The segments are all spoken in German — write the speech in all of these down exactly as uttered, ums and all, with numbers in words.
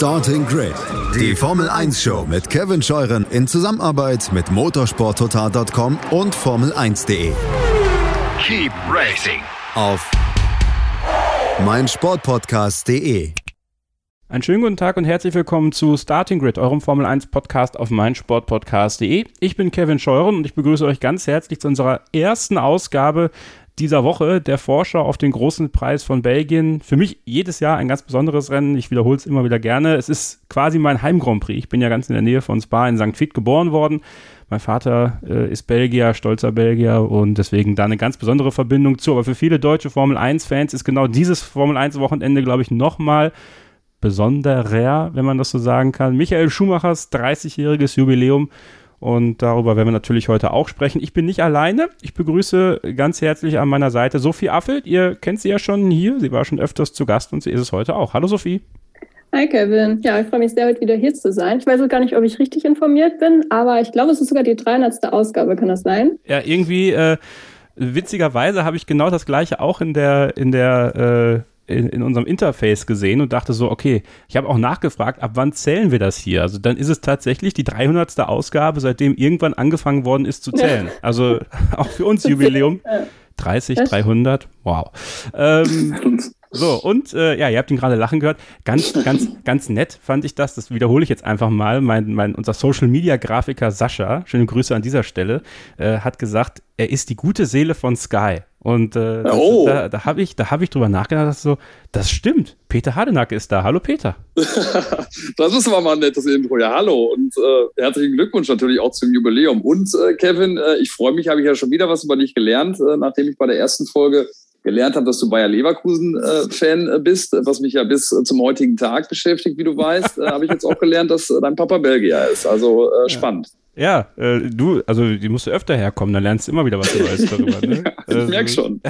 Starting Grid, die Formel eins Show mit Kevin Scheuren in Zusammenarbeit mit motorsporttotal punkt com und Formel eins punkt de. Keep racing auf meinsportpodcast punkt de. Einen schönen guten Tag und herzlich willkommen zu Starting Grid, eurem Formel eins Podcast auf meinsportpodcast punkt de. Ich bin Kevin Scheuren und ich begrüße euch ganz herzlich zu unserer ersten Ausgabe dieser Woche, der Vorschau auf den großen Preis von Belgien. Für mich jedes Jahr ein ganz besonderes Rennen. Ich wiederhole es immer wieder gerne. Es ist quasi mein Heim-Grand Prix. Ich bin ja ganz in der Nähe von Spa in Sankt Vith geboren worden. Mein Vater äh, ist Belgier, stolzer Belgier und deswegen da eine ganz besondere Verbindung zu. Aber für viele deutsche Formel eins Fans ist genau dieses Formel eins Wochenende, glaube ich, nochmal besonderer, wenn man das so sagen kann. Michael Schumachers dreißigjähriges Jubiläum. Und darüber werden wir natürlich heute auch sprechen. Ich bin nicht alleine. Ich begrüße ganz herzlich an meiner Seite Sophie Affeldt. Ihr kennt sie ja schon hier. Sie war schon öfters zu Gast und sie ist es heute auch. Hallo Sophie. Hi Kevin. Ja, ich freue mich sehr, heute wieder hier zu sein. Ich weiß auch gar nicht, ob ich richtig informiert bin, aber ich glaube, es ist sogar die dreihundertste Ausgabe. Kann das sein? Ja, irgendwie äh, witzigerweise habe ich genau das Gleiche auch in der in der äh In, in unserem Interface gesehen und dachte so, okay, ich habe auch nachgefragt, ab wann zählen wir das hier? Also dann ist es tatsächlich die dreihundertste Ausgabe, seitdem irgendwann angefangen worden ist zu zählen. Ja. Also auch für uns Jubiläum. dreißig, was? dreihundert, wow. Ähm, so, und äh, ja, ihr habt ihn gerade lachen gehört. Ganz, ganz, ganz nett fand ich das. Das wiederhole ich jetzt einfach mal. Mein, mein, unser Social-Media-Grafiker Sascha, schöne Grüße an dieser Stelle, äh, hat gesagt, er ist die gute Seele von Sky. Und äh, das, oh. da, da habe ich, da hab ich drüber nachgedacht, dass so, das stimmt, Peter Hardenacke ist da. Hallo Peter. Das ist aber mal ein nettes Intro. Ja, hallo und äh, herzlichen Glückwunsch natürlich auch zum Jubiläum. Und äh, Kevin, äh, ich freue mich, habe ich ja schon wieder was über dich gelernt, äh, nachdem ich bei der ersten Folge gelernt habe, dass du Bayer Leverkusen-Fan äh, bist, was mich ja bis äh, zum heutigen Tag beschäftigt, wie du weißt, äh, habe ich jetzt auch gelernt, dass äh, dein Papa Belgier ist. Also äh, spannend. Ja. Ja, äh, du, also die musst du öfter herkommen, dann lernst du immer wieder was Neues darüber. Ne? Ja, ich also, merk schon.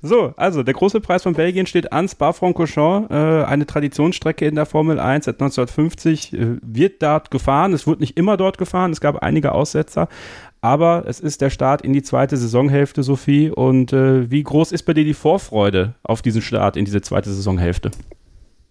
So, also der große Preis von Belgien steht an, Spa-Francorchamps, äh, eine Traditionsstrecke in der Formel eins seit neunzehnhundertfünfzig, äh, wird dort gefahren, es wurde nicht immer dort gefahren, es gab einige Aussetzer, aber es ist der Start in die zweite Saisonhälfte, Sophie, und äh, wie groß ist bei dir die Vorfreude auf diesen Start in diese zweite Saisonhälfte?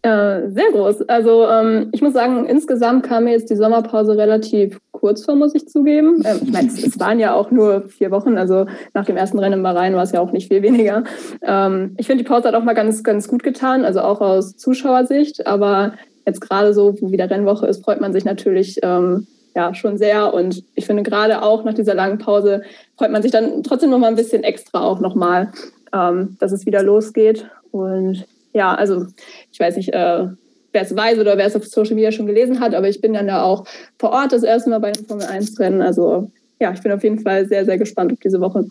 Sehr groß. Also ähm, ich muss sagen, insgesamt kam mir jetzt die Sommerpause relativ kurz vor, muss ich zugeben. Ähm, ich meine, es, es waren ja auch nur vier Wochen, also nach dem ersten Rennen in Bahrain war es ja auch nicht viel weniger. Ähm, ich finde, die Pause hat auch mal ganz, ganz gut getan, also auch aus Zuschauersicht, aber jetzt gerade so, wo wieder Rennwoche ist, freut man sich natürlich ähm, ja schon sehr und ich finde gerade auch nach dieser langen Pause freut man sich dann trotzdem nochmal ein bisschen extra auch nochmal, ähm, dass es wieder losgeht und ja, also ich weiß nicht, äh, wer es weiß oder wer es auf Social Media schon gelesen hat, aber ich bin dann ja auch vor Ort das erste Mal bei den Formel eins Rennen. Also ja, ich bin auf jeden Fall sehr, sehr gespannt auf diese Woche.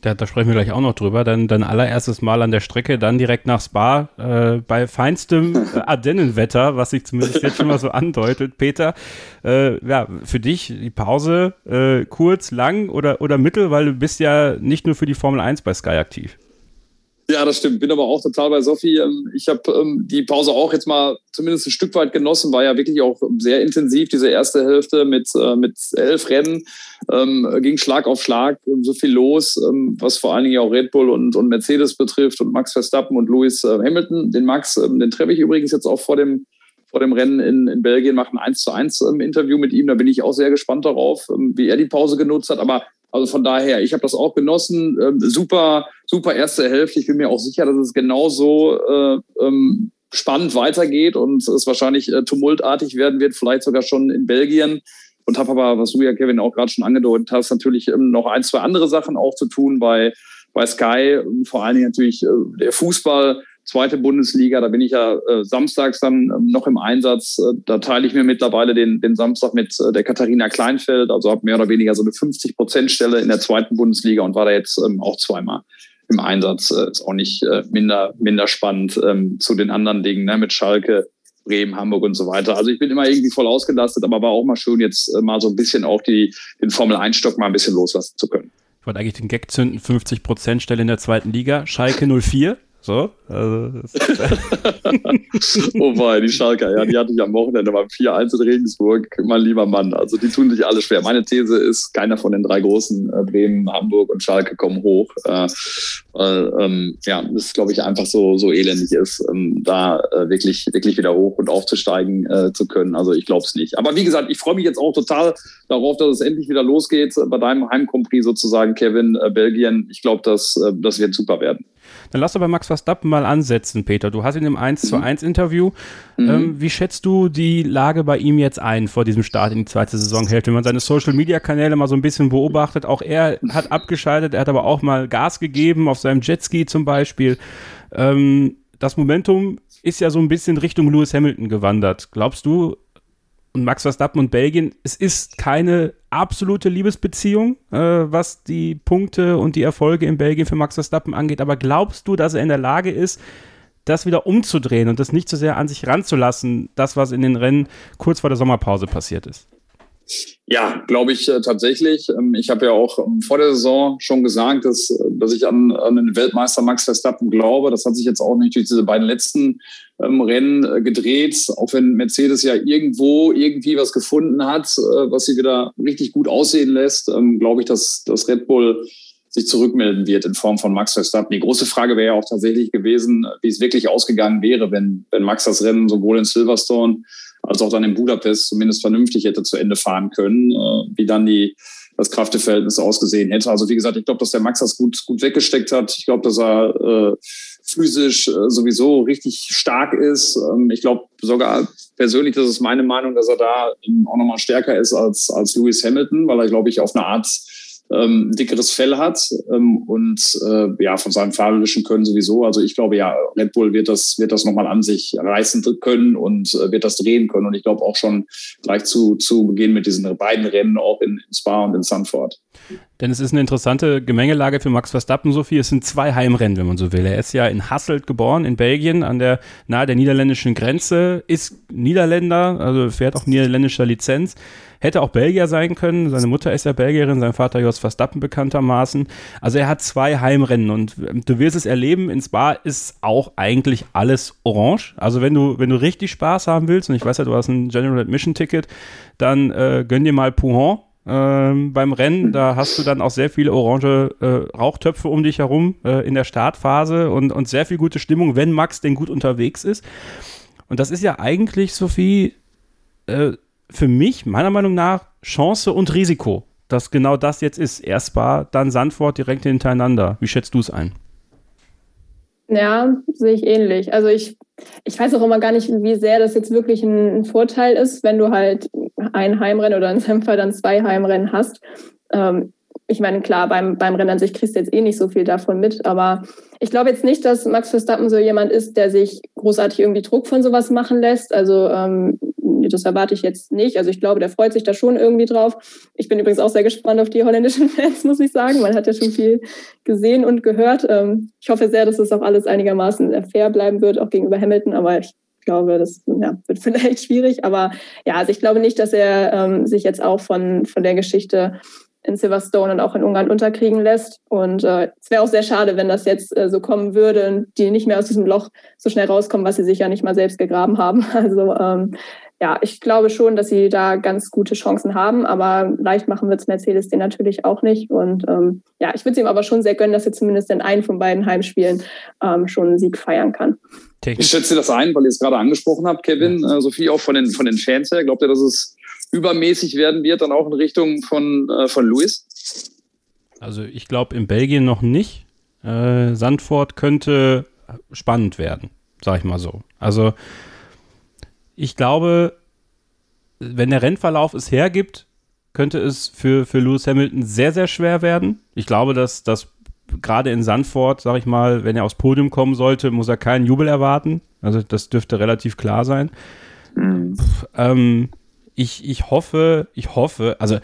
Da, da sprechen wir gleich auch noch drüber. Dann, dann allererstes Mal an der Strecke, dann direkt nach Spa äh, bei feinstem Ardennenwetter, was sich zumindest jetzt schon mal so andeutet. Peter, äh, ja, für dich die Pause äh, kurz, lang oder, oder mittel, weil du bist ja nicht nur für die Formel eins bei Sky aktiv. Ja, das stimmt. Bin aber auch total bei Sophie. Ich habe ähm, die Pause auch jetzt mal zumindest ein Stück weit genossen. War ja wirklich auch sehr intensiv, diese erste Hälfte mit, äh, mit elf Rennen. Ähm, ging Schlag auf Schlag, so viel los, ähm, was vor allen Dingen auch Red Bull und, und Mercedes betrifft und Max Verstappen und Lewis äh, Hamilton. Den Max, ähm, den treffe ich übrigens jetzt auch vor dem, vor dem Rennen in, in Belgien, mache ein eins zu eins ähm, Interview mit ihm. Da bin ich auch sehr gespannt darauf, ähm, wie er die Pause genutzt hat. Aber also von daher, ich habe das auch genossen. Ähm, super, super erste Hälfte. Ich bin mir auch sicher, dass es genauso äh, ähm, spannend weitergeht und es wahrscheinlich äh, tumultartig werden wird, vielleicht sogar schon in Belgien. Und habe aber, was du ja, Kevin, auch gerade schon angedeutet hast, natürlich ähm, noch ein, zwei andere Sachen auch zu tun bei, bei Sky. Vor allen Dingen natürlich äh, der Fußball, zweite Bundesliga. Da bin ich ja äh, samstags dann äh, noch im Einsatz. Äh, da teile ich mir mittlerweile den, den Samstag mit äh, der Katharina Kleinfeld. Also habe mehr oder weniger so eine fünfzig Prozent Stelle in der zweiten Bundesliga und war da jetzt ähm, auch zweimal im Einsatz. Äh, ist auch nicht äh, minder, minder spannend ähm, zu den anderen Dingen, ne? Mit Schalke, Bremen, Hamburg und so weiter. Also ich bin immer irgendwie voll ausgelastet, aber war auch mal schön, jetzt äh, mal so ein bisschen auch die, den Formel eins Stock mal ein bisschen loslassen zu können. Ich wollte eigentlich den Gag zünden, fünfzig Prozent Stelle in der zweiten Liga, Schalke null vier. So, also oh mein, die Schalker, ja, die hatte ich am Wochenende beim vier eins in Regensburg, mein lieber Mann. Also die tun sich alle schwer. Meine These ist, keiner von den drei großen, äh, Bremen, Hamburg und Schalke, kommen hoch. Äh, äh, ähm, ja, das glaube ich einfach so, so elendig ist, ähm, da äh, wirklich, wirklich wieder hoch und aufzusteigen äh, zu können. Also ich glaube es nicht. Aber wie gesagt, ich freue mich jetzt auch total darauf, dass es endlich wieder losgeht. Bei deinem Heimcompris sozusagen, Kevin, äh, Belgien. Ich glaube, dass äh, das wird super werden. Dann lass aber Max Verstappen mal ansetzen, Peter. Du hast ihn im eins zu eins Interview. Mhm. Ähm, wie schätzt du die Lage bei ihm jetzt ein vor diesem Start in die zweite Saisonhälfte? Wenn man seine Social-Media-Kanäle mal so ein bisschen beobachtet, auch er hat abgeschaltet, er hat aber auch mal Gas gegeben, auf seinem Jetski zum Beispiel. Ähm, das Momentum ist ja so ein bisschen Richtung Lewis Hamilton gewandert. Glaubst du, und Max Verstappen und Belgien, es ist keine absolute Liebesbeziehung, äh, was die Punkte und die Erfolge in Belgien für Max Verstappen angeht, aber glaubst du, dass er in der Lage ist, das wieder umzudrehen und das nicht so sehr an sich ranzulassen, das, was in den Rennen kurz vor der Sommerpause passiert ist? Ja, glaube ich äh, tatsächlich. Ähm, ich habe ja auch ähm, vor der Saison schon gesagt, dass, dass ich an, an den Weltmeister Max Verstappen glaube. Das hat sich jetzt auch nicht durch diese beiden letzten ähm, Rennen äh, gedreht. Auch wenn Mercedes ja irgendwo irgendwie was gefunden hat, äh, was sie wieder richtig gut aussehen lässt, ähm, glaube ich, dass, dass Red Bull sich zurückmelden wird in Form von Max Verstappen. Die große Frage wäre ja auch tatsächlich gewesen, wie es wirklich ausgegangen wäre, wenn, wenn Max das Rennen sowohl in Silverstone als auch dann in Budapest zumindest vernünftig hätte zu Ende fahren können, wie dann die, das Kräfteverhältnis ausgesehen hätte. Also wie gesagt, ich glaube, dass der Max das gut, gut weggesteckt hat. Ich glaube, dass er äh, physisch äh, sowieso richtig stark ist. Ähm, ich glaube sogar persönlich, das ist meine Meinung, dass er da auch nochmal stärker ist als, als Lewis Hamilton, weil er, glaube ich, auf eine Art ähm, dickeres Fell hat ähm, und äh, ja, von seinem fahrerischen Können sowieso. Also ich glaube ja, Red Bull wird das, wird das nochmal an sich reißen können und äh, wird das drehen können. Und ich glaube auch schon gleich zu, zu Beginn mit diesen beiden Rennen auch in, in Spa und in Zandvoort. Denn es ist eine interessante Gemengelage für Max Verstappen, Sophie. Es sind zwei Heimrennen, wenn man so will. Er ist ja in Hasselt geboren, in Belgien, an der nahe der niederländischen Grenze, ist Niederländer, also fährt auch niederländischer Lizenz. Hätte auch Belgier sein können. Seine Mutter ist ja Belgierin, sein Vater Jos Verstappen bekanntermaßen. Also er hat zwei Heimrennen und du wirst es erleben, in Spa ist auch eigentlich alles orange. Also wenn du, wenn du richtig Spaß haben willst, und ich weiß ja, du hast ein General Admission Ticket, dann äh, gönn dir mal Pouhon. Ähm, beim Rennen, da hast du dann auch sehr viele orange äh, Rauchtöpfe um dich herum äh, in der Startphase und, und sehr viel gute Stimmung, wenn Max denn gut unterwegs ist. Und das ist ja eigentlich, Sophie, äh, für mich, meiner Meinung nach, Chance und Risiko, dass genau das jetzt ist. Erst Spa, dann Sandford direkt hintereinander. Wie schätzt du es ein? Ja, sehe ich ähnlich. Also ich, ich weiß auch immer gar nicht, wie sehr das jetzt wirklich ein Vorteil ist, wenn du halt ein Heimrennen oder in seinem Fall dann zwei Heimrennen hast. Ähm, ich meine, klar, beim, beim Rennen an sich kriegst du jetzt eh nicht so viel davon mit, aber ich glaube jetzt nicht, dass Max Verstappen so jemand ist, der sich großartig irgendwie Druck von sowas machen lässt. Also ähm, das erwarte ich jetzt nicht. Also ich glaube, der freut sich da schon irgendwie drauf. Ich bin übrigens auch sehr gespannt auf die holländischen Fans, muss ich sagen. Man hat ja schon viel gesehen und gehört. Ähm, ich hoffe sehr, dass das auch alles einigermaßen fair bleiben wird, auch gegenüber Hamilton, aber ich Ich glaube, das ja, wird vielleicht schwierig, aber ja, also ich glaube nicht, dass er ähm, sich jetzt auch von, von der Geschichte in Silverstone und auch in Ungarn unterkriegen lässt. Und äh, es wäre auch sehr schade, wenn das jetzt äh, so kommen würde und die nicht mehr aus diesem Loch so schnell rauskommen, was sie sich ja nicht mal selbst gegraben haben. Also ähm, ja, ich glaube schon, dass sie da ganz gute Chancen haben, aber leicht machen wird es Mercedes den natürlich auch nicht. Und ähm, ja, ich würde es ihm aber schon sehr gönnen, dass er zumindest in einem von beiden Heimspielen ähm, schon einen Sieg feiern kann. Ich schätze das ein, weil ihr es gerade angesprochen habt, Kevin, äh, Sophie, auch von den, von den Fans her. Glaubt ihr, dass es übermäßig werden wird, dann auch in Richtung von, äh, von Lewis? Also ich glaube, in Belgien noch nicht. Äh, Sandford könnte spannend werden, sag ich mal so. Also ich glaube, wenn der Rennverlauf es hergibt, könnte es für, für Lewis Hamilton sehr, sehr schwer werden. Ich glaube, dass das gerade in Sandford, sag ich mal, wenn er aufs Podium kommen sollte, muss er keinen Jubel erwarten. Also das dürfte relativ klar sein. Pff, ähm, ich, ich hoffe, ich hoffe, also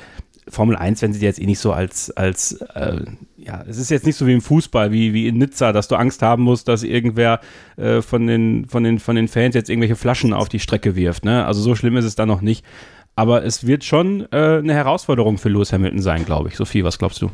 Formel eins, wenn sie jetzt eh nicht so als, als äh, ja, es ist jetzt nicht so wie im Fußball, wie, wie in Nizza, dass du Angst haben musst, dass irgendwer äh, von den, von den, von den Fans jetzt irgendwelche Flaschen auf die Strecke wirft, ne? Also so schlimm ist es dann noch nicht. Aber es wird schon äh, eine Herausforderung für Lewis Hamilton sein, glaube ich. Sophie, was glaubst du?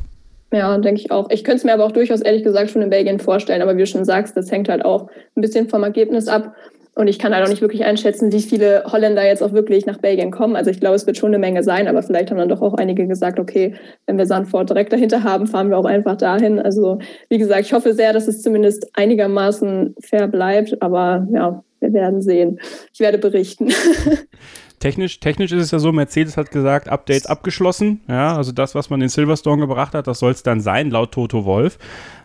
Ja, denke ich auch. Ich könnte es mir aber auch durchaus, ehrlich gesagt, schon in Belgien vorstellen. Aber wie du schon sagst, das hängt halt auch ein bisschen vom Ergebnis ab. Und ich kann halt auch nicht wirklich einschätzen, wie viele Holländer jetzt auch wirklich nach Belgien kommen. Also ich glaube, es wird schon eine Menge sein. Aber vielleicht haben dann doch auch einige gesagt, okay, wenn wir Zandvoort direkt dahinter haben, fahren wir auch einfach dahin. Also wie gesagt, ich hoffe sehr, dass es zumindest einigermaßen fair bleibt. Aber ja, wir werden sehen. Ich werde berichten. Technisch, technisch ist es ja so, Mercedes hat gesagt, Updates abgeschlossen. Ja, also das, was man in Silverstone gebracht hat, das soll es dann sein, laut Toto Wolff.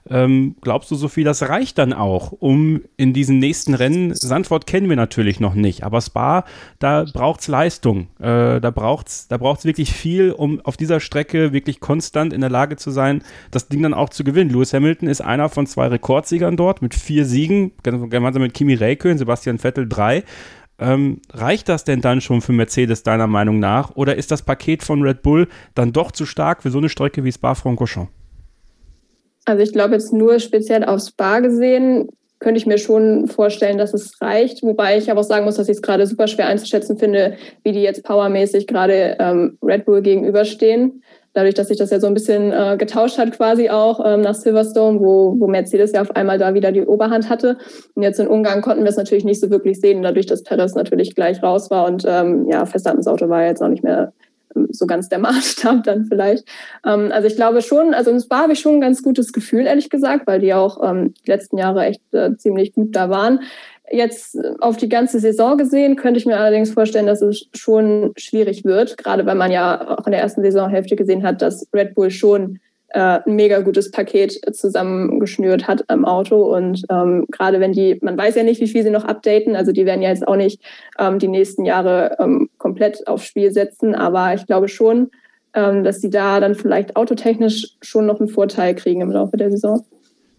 Ähm, glaubst du, Sophie, das reicht dann auch, um in diesen nächsten Rennen, Zandvoort kennen wir natürlich noch nicht, aber Spa, da braucht es Leistung. Äh, da braucht es da braucht's wirklich viel, um auf dieser Strecke wirklich konstant in der Lage zu sein, das Ding dann auch zu gewinnen. Lewis Hamilton ist einer von zwei Rekordsiegern dort mit vier Siegen, gemeinsam mit Kimi Räikkönen, Sebastian Vettel drei. Ähm, reicht das denn dann schon für Mercedes, deiner Meinung nach? Oder ist das Paket von Red Bull dann doch zu stark für so eine Strecke wie Spa-Francorchamps? Also ich glaube, jetzt nur speziell auf Spa gesehen, könnte ich mir schon vorstellen, dass es reicht. Wobei ich aber auch sagen muss, dass ich es gerade super schwer einzuschätzen finde, wie die jetzt powermäßig gerade ähm, Red Bull gegenüberstehen. Dadurch, dass sich das ja so ein bisschen äh, getauscht hat quasi auch ähm, nach Silverstone, wo, wo Mercedes ja auf einmal da wieder die Oberhand hatte. Und jetzt in Ungarn konnten wir es natürlich nicht so wirklich sehen, dadurch, dass Perez natürlich gleich raus war. Und ähm, ja, Verstappens Auto war jetzt auch nicht mehr ähm, so ganz der Maßstab dann vielleicht. Ähm, also ich glaube schon, also im Spa habe ich schon ein ganz gutes Gefühl, ehrlich gesagt, weil die auch ähm, die letzten Jahre echt äh, ziemlich gut da waren. Jetzt auf die ganze Saison gesehen, könnte ich mir allerdings vorstellen, dass es schon schwierig wird, gerade weil man ja auch in der ersten Saisonhälfte gesehen hat, dass Red Bull schon äh, ein mega gutes Paket zusammengeschnürt hat am Auto. Und ähm, gerade wenn die, man weiß ja nicht, wie viel sie noch updaten, also die werden ja jetzt auch nicht ähm, die nächsten Jahre ähm, komplett aufs Spiel setzen, aber ich glaube schon, ähm, dass sie da dann vielleicht autotechnisch schon noch einen Vorteil kriegen im Laufe der Saison.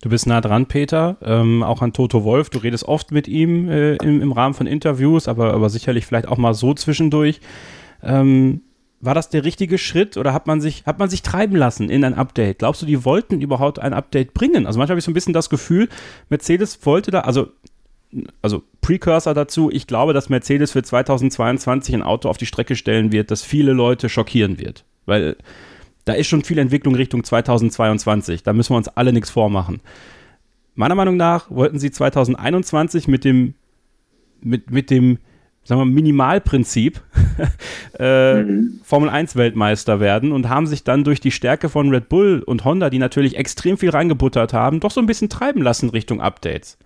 Du bist nah dran, Peter, ähm, auch an Toto Wolff. Du redest oft mit ihm äh, im, im Rahmen von Interviews, aber, aber sicherlich vielleicht auch mal so zwischendurch. Ähm, war das der richtige Schritt oder hat man sich, hat man sich treiben lassen in ein Update? Glaubst du, die wollten überhaupt ein Update bringen? Also manchmal habe ich so ein bisschen das Gefühl, Mercedes wollte da, also, also Precursor dazu, ich glaube, dass Mercedes für zweitausendzweiundzwanzig ein Auto auf die Strecke stellen wird, das viele Leute schockieren wird, weil da ist schon viel Entwicklung Richtung zweitausendzweiundzwanzig. Da müssen wir uns alle nichts vormachen. Meiner Meinung nach wollten sie zweitausendeinundzwanzig mit dem, mit, mit dem sagen wir Minimalprinzip äh, mhm. Formel eins Weltmeister werden und haben sich dann durch die Stärke von Red Bull und Honda, die natürlich extrem viel reingebuttert haben, doch so ein bisschen treiben lassen Richtung Updates.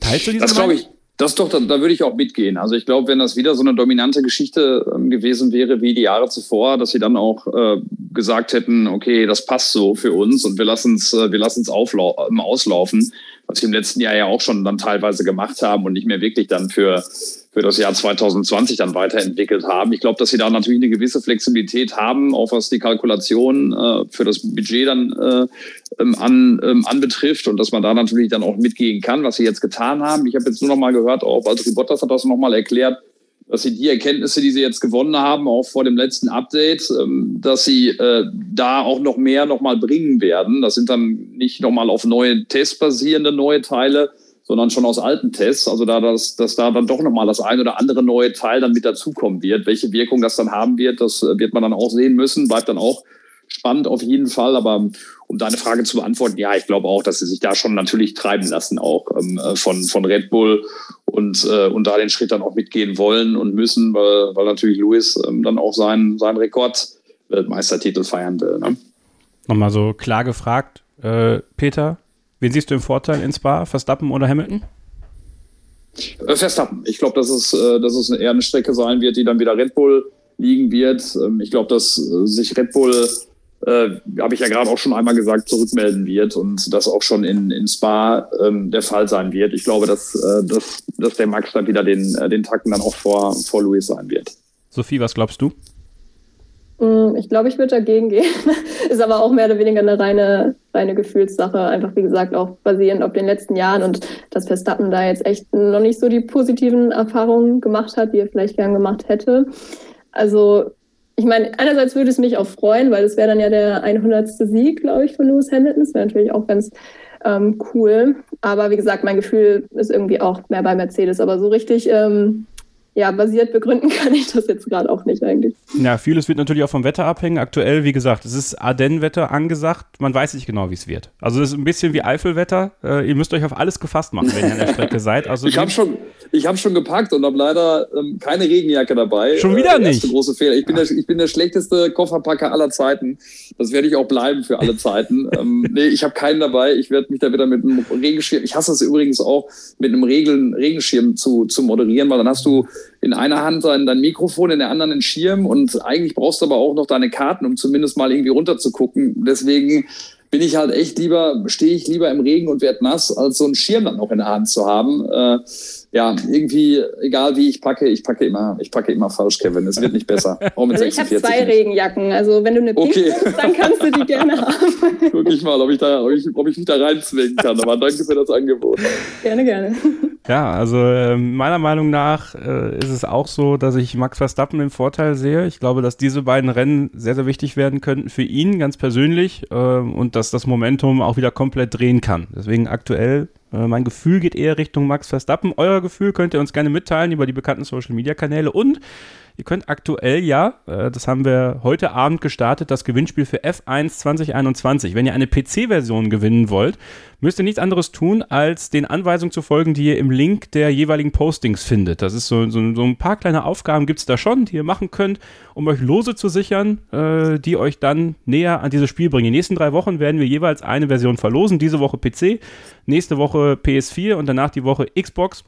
Teilst du diese Das glaube ich. Das doch, da, da würde ich auch mitgehen. Also ich glaube, wenn das wieder so eine dominante Geschichte ähm, gewesen wäre wie die Jahre zuvor, dass sie dann auch äh, gesagt hätten, okay, das passt so für uns und wir lassen es äh, wir lassen es auflau- auslaufen, was sie im letzten Jahr ja auch schon dann teilweise gemacht haben und nicht mehr wirklich dann für, für das Jahr zweitausendzwanzig dann weiterentwickelt haben. Ich glaube, dass sie da natürlich eine gewisse Flexibilität haben, auch was die Kalkulation äh, für das Budget dann äh, an, ähm, anbetrifft und dass man da natürlich dann auch mitgehen kann, was sie jetzt getan haben. Ich habe jetzt nur noch mal gehört, auch Valtteri Bottas hat das noch mal erklärt, dass sie die Erkenntnisse, die sie jetzt gewonnen haben, auch vor dem letzten Update, ähm, dass sie äh, da auch noch mehr noch mal bringen werden. Das sind dann nicht noch mal auf neue Tests basierende neue Teile, sondern schon aus alten Tests, also da das, dass da dann doch nochmal das ein oder andere neue Teil dann mit dazukommen wird. Welche Wirkung das dann haben wird, das wird man dann auch sehen müssen, bleibt dann auch spannend auf jeden Fall. Aber um deine Frage zu beantworten, ja, ich glaube auch, dass sie sich da schon natürlich treiben lassen, auch ähm, von, von Red Bull und, äh, und da den Schritt dann auch mitgehen wollen und müssen, weil, weil natürlich Lewis ähm, dann auch seinen, seinen Rekord-Weltmeistertitel feiern will. Ne? Nochmal so klar gefragt, äh, Peter, wen siehst du im Vorteil in Spa, Verstappen oder Hamilton? Verstappen. Ich glaube, dass es, dass es eher eine Strecke sein wird, die dann wieder Red Bull liegen wird. Ich glaube, dass sich Red Bull, äh, habe ich ja gerade auch schon einmal gesagt, zurückmelden wird und das auch schon in, in Spa ähm, der Fall sein wird. Ich glaube, dass, äh, dass, dass der Max dann wieder den, den Tacken dann auch vor, vor Lewis sein wird. Sophie, was glaubst du? Ich glaube, ich würde dagegen gehen. Ist aber auch mehr oder weniger eine reine, reine Gefühlssache. Einfach, wie gesagt, auch basierend auf den letzten Jahren und dass Verstappen da jetzt echt noch nicht so die positiven Erfahrungen gemacht hat, die er vielleicht gern gemacht hätte. Also, ich meine, einerseits würde es mich auch freuen, weil das wäre dann ja der hundertste Sieg, glaube ich, von Lewis Hamilton. Das wäre natürlich auch ganz ähm, cool. Aber wie gesagt, mein Gefühl ist irgendwie auch mehr bei Mercedes. Aber so richtig... Ähm, ja, basiert begründen kann ich das jetzt gerade auch nicht eigentlich. Ja, vieles wird natürlich auch vom Wetter abhängen. Aktuell, wie gesagt, es ist Ardennenwetter angesagt. Man weiß nicht genau, wie es wird. Also es ist ein bisschen wie Eifelwetter. Äh, ihr müsst euch auf alles gefasst machen, wenn ihr an der Strecke seid. Also ich habe schon, ich hab schon gepackt und habe leider ähm, keine Regenjacke dabei. Schon wieder äh, der nicht? Große Fehler. Ich bin, der, ich bin der schlechteste Kofferpacker aller Zeiten. Das werde ich auch bleiben für alle Zeiten. ähm, nee, ich habe keinen dabei. Ich werde mich da wieder mit einem Regenschirm, ich hasse es übrigens auch, mit einem Regeln, Regenschirm zu, zu moderieren, weil dann hast du in einer Hand dein, dein Mikrofon, in der anderen den Schirm und eigentlich brauchst du aber auch noch deine Karten, um zumindest mal irgendwie runter zu gucken. Deswegen bin ich halt echt lieber, stehe ich lieber im Regen und werde nass, als so einen Schirm dann noch in der Hand zu haben. Äh, ja, irgendwie, egal wie ich packe, ich packe immer, ich packe immer falsch, Kevin. Es wird nicht besser. Auch mit also ich habe zwei nicht. Regenjacken. Also wenn du eine Pink okay. nimmst, dann kannst du die gerne haben. Guck ich mal, ob ich, da, ob ich, ob ich mich da reinzwingen kann. Aber danke für das Angebot. Gerne, gerne. Ja, also äh, meiner Meinung nach äh, ist es auch so, dass ich Max Verstappen im Vorteil sehe. Ich glaube, dass diese beiden Rennen sehr, sehr wichtig werden könnten für ihn ganz persönlich äh, und dass das Momentum auch wieder komplett drehen kann. Deswegen aktuell, äh, mein Gefühl geht eher Richtung Max Verstappen. Euer Gefühl könnt ihr uns gerne mitteilen über die bekannten Social-Media-Kanäle und ihr könnt aktuell ja, äh, das haben wir heute Abend gestartet, das Gewinnspiel für F eins zwanzig einundzwanzig. Wenn ihr eine P C-Version gewinnen wollt, müsst ihr nichts anderes tun, als den Anweisungen zu folgen, die ihr im Link der jeweiligen Postings findet. Das ist so, so, so ein paar kleine Aufgaben gibt es da schon, die ihr machen könnt, um euch Lose zu sichern, äh, die euch dann näher an dieses Spiel bringen. Die nächsten drei Wochen werden wir jeweils eine Version verlosen. Diese Woche P C, nächste Woche P S vier und danach die Woche Xbox.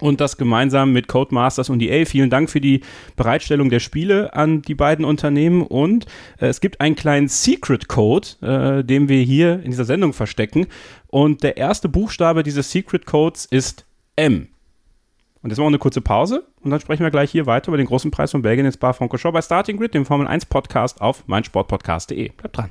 Und das gemeinsam mit Codemasters und E A. Vielen Dank für die Bereitstellung der Spiele an die beiden Unternehmen. Und äh, es gibt einen kleinen Secret-Code, äh, den wir hier in dieser Sendung verstecken. Und der erste Buchstabe dieses Secret-Codes ist M. Und jetzt machen wir eine kurze Pause. Und dann sprechen wir gleich hier weiter über den großen Preis von Belgien in Spa-Francorchamps bei Starting Grid, dem Formel eins Podcast auf meinsportpodcast punkt de. Bleibt dran.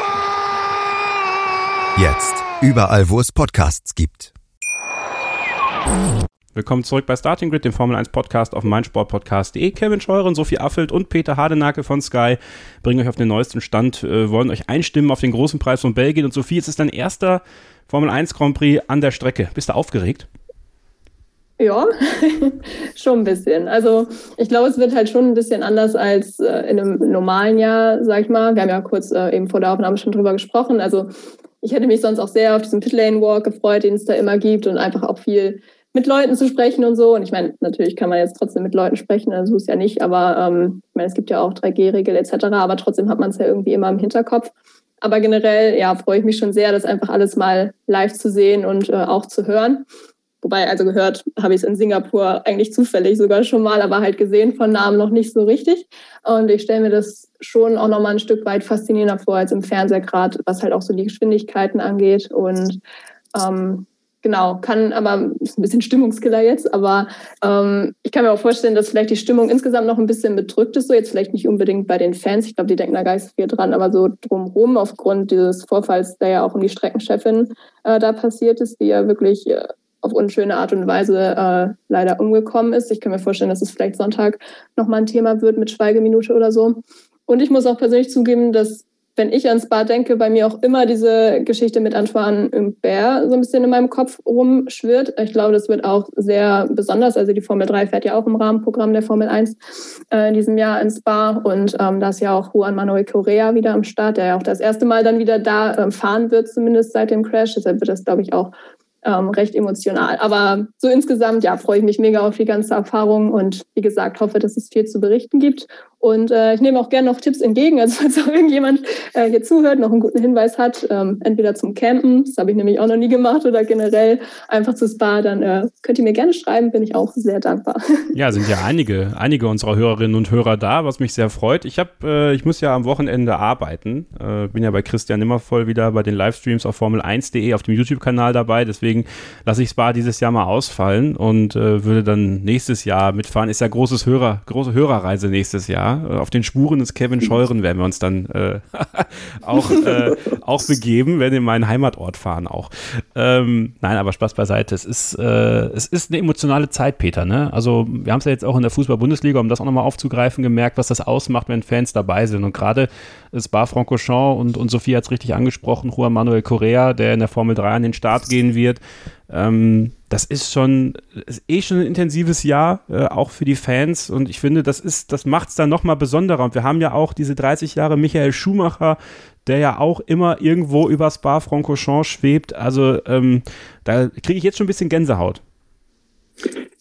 Jetzt. Überall, wo es Podcasts gibt. Willkommen zurück bei Starting Grid, dem Formel eins Podcast auf meinsportpodcast punkt de. Kevin Scheuren, Sophie Affeldt und Peter Hardenacke von Sky bringen euch auf den neuesten Stand, äh, wollen euch einstimmen auf den großen Preis von Belgien. Und Sophie, es ist dein erster Formel eins Grand Prix an der Strecke. Bist du aufgeregt? Ja, schon ein bisschen. Also ich glaube, es wird halt schon ein bisschen anders als äh, in einem normalen Jahr, sag ich mal. Wir haben ja kurz äh, eben vor der Aufnahme schon drüber gesprochen. Also ich hätte mich sonst auch sehr auf diesen Pitlane-Walk gefreut, den es da immer gibt und einfach auch viel mit Leuten zu sprechen und so. Und ich meine, natürlich kann man jetzt trotzdem mit Leuten sprechen, also ist ja nicht, aber ähm, ich meine, es gibt ja auch drei G Regel et cetera, aber trotzdem hat man es ja irgendwie immer im Hinterkopf. Aber generell, ja, freue ich mich schon sehr, das einfach alles mal live zu sehen und äh, auch zu hören. Wobei, also gehört habe ich es in Singapur eigentlich zufällig sogar schon mal, aber halt gesehen von Namen noch nicht so richtig. Und ich stelle mir das schon auch nochmal ein Stück weit faszinierender vor als im Fernseher gerade, was halt auch so die Geschwindigkeiten angeht. Und ähm, genau, kann aber, ist ein bisschen Stimmungskiller jetzt, aber ähm, ich kann mir auch vorstellen, dass vielleicht die Stimmung insgesamt noch ein bisschen bedrückt ist. So jetzt vielleicht nicht unbedingt bei den Fans, ich glaube, die denken da gar nicht so viel dran, aber so drumherum aufgrund dieses Vorfalls, der ja auch um die Streckenchefin äh, da passiert ist, die ja wirklich... Äh, auf unschöne Art und Weise äh, leider umgekommen ist. Ich kann mir vorstellen, dass es vielleicht Sonntag nochmal ein Thema wird mit Schweigeminute oder so. Und ich muss auch persönlich zugeben, dass, wenn ich an Spa denke, bei mir auch immer diese Geschichte mit Antoine Humbert so ein bisschen in meinem Kopf rumschwirrt. Ich glaube, das wird auch sehr besonders. Also die Formel drei fährt ja auch im Rahmenprogramm der Formel eins äh, in diesem Jahr in Spa. Und ähm, da ist ja auch Juan Manuel Correa wieder am Start, der ja auch das erste Mal dann wieder da äh, fahren wird, zumindest seit dem Crash. Deshalb wird das, glaube ich, auch Ähm, recht emotional. Aber so insgesamt, ja, freue ich mich mega auf die ganze Erfahrung und wie gesagt, hoffe, dass es viel zu berichten gibt. Und äh, ich nehme auch gerne noch Tipps entgegen, also falls auch irgendjemand äh, hier zuhört, noch einen guten Hinweis hat, ähm, entweder zum Campen, das habe ich nämlich auch noch nie gemacht, oder generell einfach zu Spa, dann äh, könnt ihr mir gerne schreiben, bin ich auch sehr dankbar. Ja, sind ja einige, einige unserer Hörerinnen und Hörer da, was mich sehr freut. Ich habe, äh, ich muss ja am Wochenende arbeiten, äh, bin ja bei Christian Nimmervoll wieder bei den Livestreams auf Formel eins punkt de auf dem YouTube-Kanal dabei, deswegen deswegen lasse ich Spa dieses Jahr mal ausfallen und äh, würde dann nächstes Jahr mitfahren. Ist ja großes Hörer, große Hörerreise nächstes Jahr. Auf den Spuren des Kevin Scheuren werden wir uns dann äh, auch, äh, auch begeben, werden in meinen Heimatort fahren auch. Ähm, nein, aber Spaß beiseite. Es ist, äh, es ist eine emotionale Zeit, Peter, ne? Also wir haben es ja jetzt auch in der Fußball-Bundesliga, um das auch nochmal aufzugreifen, gemerkt, was das ausmacht, wenn Fans dabei sind. Und gerade Spa-Francorchamps und, und Sophie hat es richtig angesprochen, Juan Manuel Correa, der in der Formel drei an den Start gehen wird. Ähm, das ist schon, ist eh schon ein intensives Jahr, äh, auch für die Fans. Und ich finde, das ist, das macht es dann nochmal besonderer. Und wir haben ja auch diese dreißig Jahre Michael Schumacher, der ja auch immer irgendwo über Spa-Francorchamps schwebt. Also ähm, da kriege ich jetzt schon ein bisschen Gänsehaut.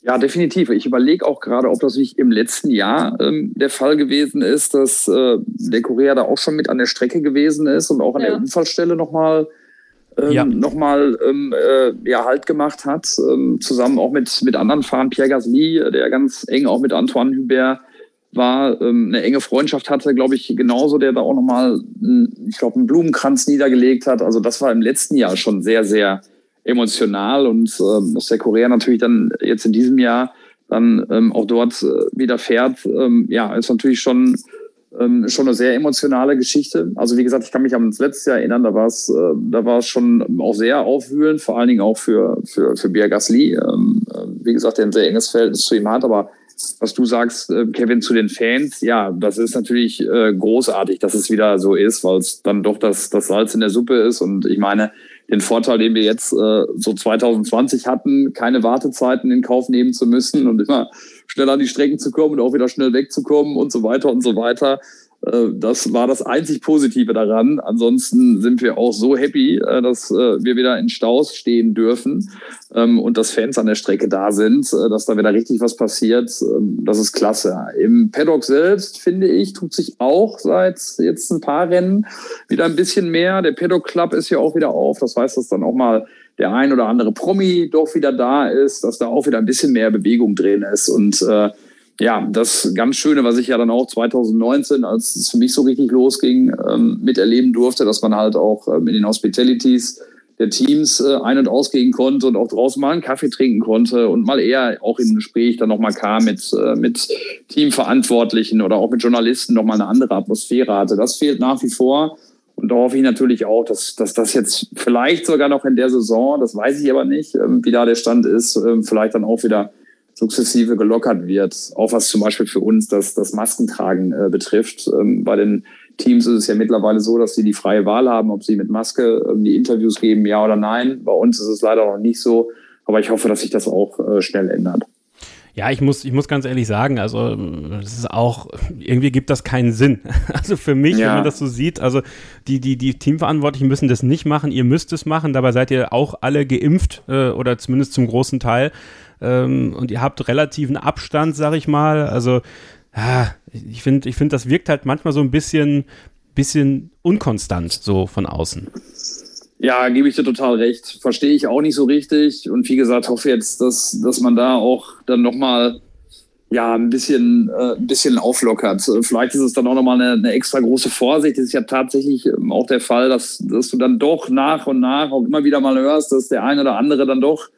Ja, definitiv. Ich überlege auch gerade, ob das nicht im letzten Jahr ähm, der Fall gewesen ist, dass äh, der Correa da auch schon mit an der Strecke gewesen ist und auch an ja. der Unfallstelle nochmal ähm, ja. noch mal, ähm, äh, ja, Halt gemacht hat. Ähm, zusammen auch mit, mit anderen Fahrern, Pierre Gasly, der ganz eng auch mit Antoine Hubert war, ähm, eine enge Freundschaft hatte, glaube ich, genauso, der da auch nochmal, ich glaube, einen Blumenkranz niedergelegt hat. Also das war im letzten Jahr schon sehr, sehr emotional und ähm, dass der Correa natürlich dann jetzt in diesem Jahr dann ähm, auch dort äh, wieder fährt, ähm, ja, ist natürlich schon, ähm, schon eine sehr emotionale Geschichte. Also wie gesagt, ich kann mich an das letzte Jahr erinnern, da war es äh, da war es schon auch sehr aufwühlend, vor allen Dingen auch für, für, für Pierre Gasly, ähm, äh, wie gesagt, der ein sehr enges Verhältnis zu ihm hat, aber was du sagst, äh, Kevin, zu den Fans, ja, das ist natürlich äh, großartig, dass es wieder so ist, weil es dann doch das, das Salz in der Suppe ist und ich meine, den Vorteil, den wir jetzt äh, so zwanzig zwanzig hatten, keine Wartezeiten in Kauf nehmen zu müssen und immer schnell an die Strecken zu kommen und auch wieder schnell wegzukommen und so weiter und so weiter. Äh, das war das einzig Positive daran. Ansonsten sind wir auch so happy, äh, dass äh, wir wieder in Staus stehen dürfen ähm, und dass Fans an der Strecke da sind, äh, dass da wieder richtig was passiert. Ähm, das ist klasse. Im Paddock selbst, finde ich, tut sich auch seit jetzt ein paar Rennen wieder ein bisschen mehr. Der Paddock Club ist ja auch wieder auf. Das heißt, dass dann auch mal der ein oder andere Promi doch wieder da ist, dass da auch wieder ein bisschen mehr Bewegung drin ist. Und äh, ja, das ganz Schöne, was ich ja dann auch zwanzig neunzehn, als es für mich so richtig losging, ähm, miterleben durfte, dass man halt auch ähm, in den Hospitalities der Teams äh, ein- und ausgehen konnte und auch draußen mal einen Kaffee trinken konnte und mal eher auch im Gespräch dann nochmal kam mit, äh, mit Teamverantwortlichen oder auch mit Journalisten nochmal eine andere Atmosphäre hatte. Das fehlt nach wie vor. Und da hoffe ich natürlich auch, dass, dass das jetzt vielleicht sogar noch in der Saison, das weiß ich aber nicht, ähm, wie da der Stand ist, ähm, vielleicht dann auch wieder sukzessive gelockert wird. Auch was zum Beispiel für uns das, das Maskentragen äh, betrifft. Ähm, bei den Teams ist es ja mittlerweile so, dass sie die freie Wahl haben, ob sie mit Maske ähm, die Interviews geben, ja oder nein. Bei uns ist es leider noch nicht so. Aber ich hoffe, dass sich das auch äh, schnell ändert. Ja, ich muss, ich muss ganz ehrlich sagen, also das ist auch, irgendwie gibt das keinen Sinn. Also für mich, ja. wenn man das so sieht, also die, die, die Teamverantwortlichen müssen das nicht machen, ihr müsst es machen, dabei seid ihr auch alle geimpft äh, oder zumindest zum großen Teil ähm, und ihr habt relativen Abstand, sag ich mal. Also ah, ich finde, ich finde, das wirkt halt manchmal so ein bisschen, bisschen unkonstant so von außen. Ja, gebe ich dir total recht. Verstehe ich auch nicht so richtig. Und wie gesagt, hoffe jetzt, dass, dass man da auch dann nochmal ja, ein bisschen, äh, ein bisschen auflockert. Vielleicht ist es dann auch nochmal eine, eine extra große Vorsicht. Das ist ja tatsächlich auch der Fall, dass, dass du dann doch nach und nach auch immer wieder mal hörst, dass der ein oder andere dann doch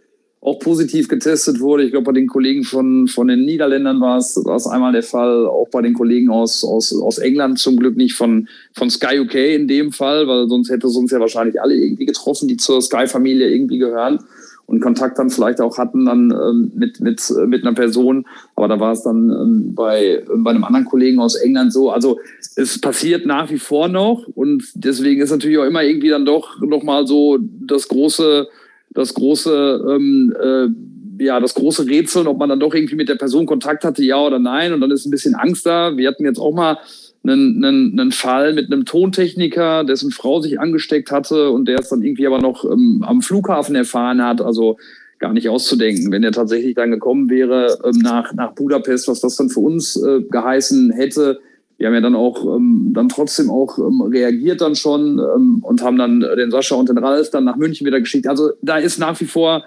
auch positiv getestet wurde. Ich glaube, bei den Kollegen von, von den Niederländern war es, war es einmal der Fall, auch bei den Kollegen aus, aus, aus England, zum Glück nicht von, von Sky U K in dem Fall, weil sonst hätte es uns ja wahrscheinlich alle irgendwie getroffen, die zur Sky-Familie irgendwie gehören und Kontakt dann vielleicht auch hatten dann ähm, mit, mit, mit einer Person. Aber da war es dann ähm, bei, bei einem anderen Kollegen aus England so. Also es passiert nach wie vor noch und deswegen ist natürlich auch immer irgendwie dann doch nochmal so das große das große, ähm, äh, ja, das große Rätsel, ob man dann doch irgendwie mit der Person Kontakt hatte, ja oder nein. Und dann ist ein bisschen Angst da. Wir hatten jetzt auch mal einen, einen, einen Fall mit einem Tontechniker, dessen Frau sich angesteckt hatte und der es dann irgendwie aber noch ähm, am Flughafen erfahren hat. Also gar nicht auszudenken. Wenn er tatsächlich dann gekommen wäre ähm, nach, nach Budapest, was das dann für uns äh, geheißen hätte. Wir haben ja dann auch ähm, dann trotzdem auch ähm, reagiert dann schon ähm, und haben dann den Sascha und den Ralf dann nach München wieder geschickt. Also da ist nach wie vor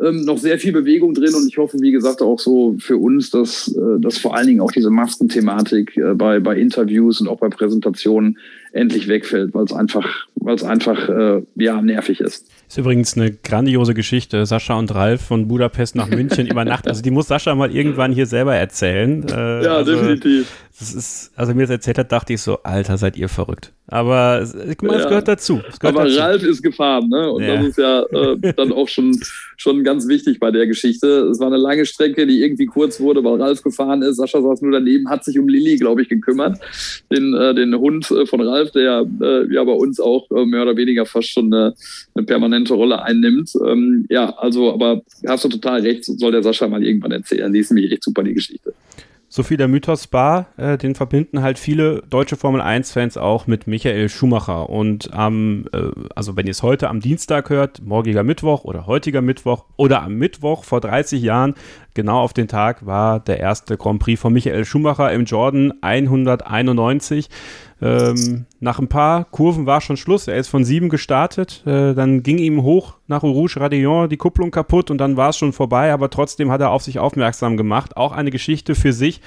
ähm, noch sehr viel Bewegung drin und ich hoffe, wie gesagt, auch so für uns, dass, äh, dass vor allen Dingen auch diese Maskenthematik äh, bei, bei Interviews und auch bei Präsentationen endlich wegfällt, weil es einfach weil es einfach äh, ja, nervig ist. Ist übrigens eine grandiose Geschichte. Sascha und Ralf von Budapest nach München über Nacht. Also die muss Sascha mal irgendwann hier selber erzählen. Äh, ja, also, definitiv. Das ist, also mir das erzählt hat, dachte ich so, Alter, seid ihr verrückt. Aber es, ich meine, ja. es gehört dazu. Es gehört Aber dazu. Ralf ist gefahren, ne? Und ja. das ist ja äh, dann auch schon, schon ganz wichtig bei der Geschichte. Es war eine lange Strecke, die irgendwie kurz wurde, weil Ralf gefahren ist. Sascha saß nur daneben, hat sich um Lilly, glaube ich, gekümmert. Den, äh, den Hund von Ralf, der äh, ja bei uns auch äh, mehr oder weniger fast schon eine, eine permanente Rolle einnimmt. Ähm, ja, also, aber hast du total recht, soll der Sascha mal irgendwann erzählen. Die ist nämlich echt super, die Geschichte. So viel der Mythos Spa, äh, den verbinden halt viele deutsche Formel eins Fans auch mit Michael Schumacher. Und am, ähm, äh, also wenn ihr es heute am Dienstag hört, morgiger Mittwoch oder heutiger Mittwoch oder am Mittwoch vor dreißig Jahren, genau auf den Tag, war der erste Grand Prix von Michael Schumacher im Jordan hunderteinundneunzig. Ähm, nach ein paar Kurven war schon Schluss, er ist von sieben gestartet, äh, dann ging ihm hoch nach Eau Rouge Radeon die Kupplung kaputt und dann war es schon vorbei, aber trotzdem hat er auf sich aufmerksam gemacht, auch eine Geschichte für sich.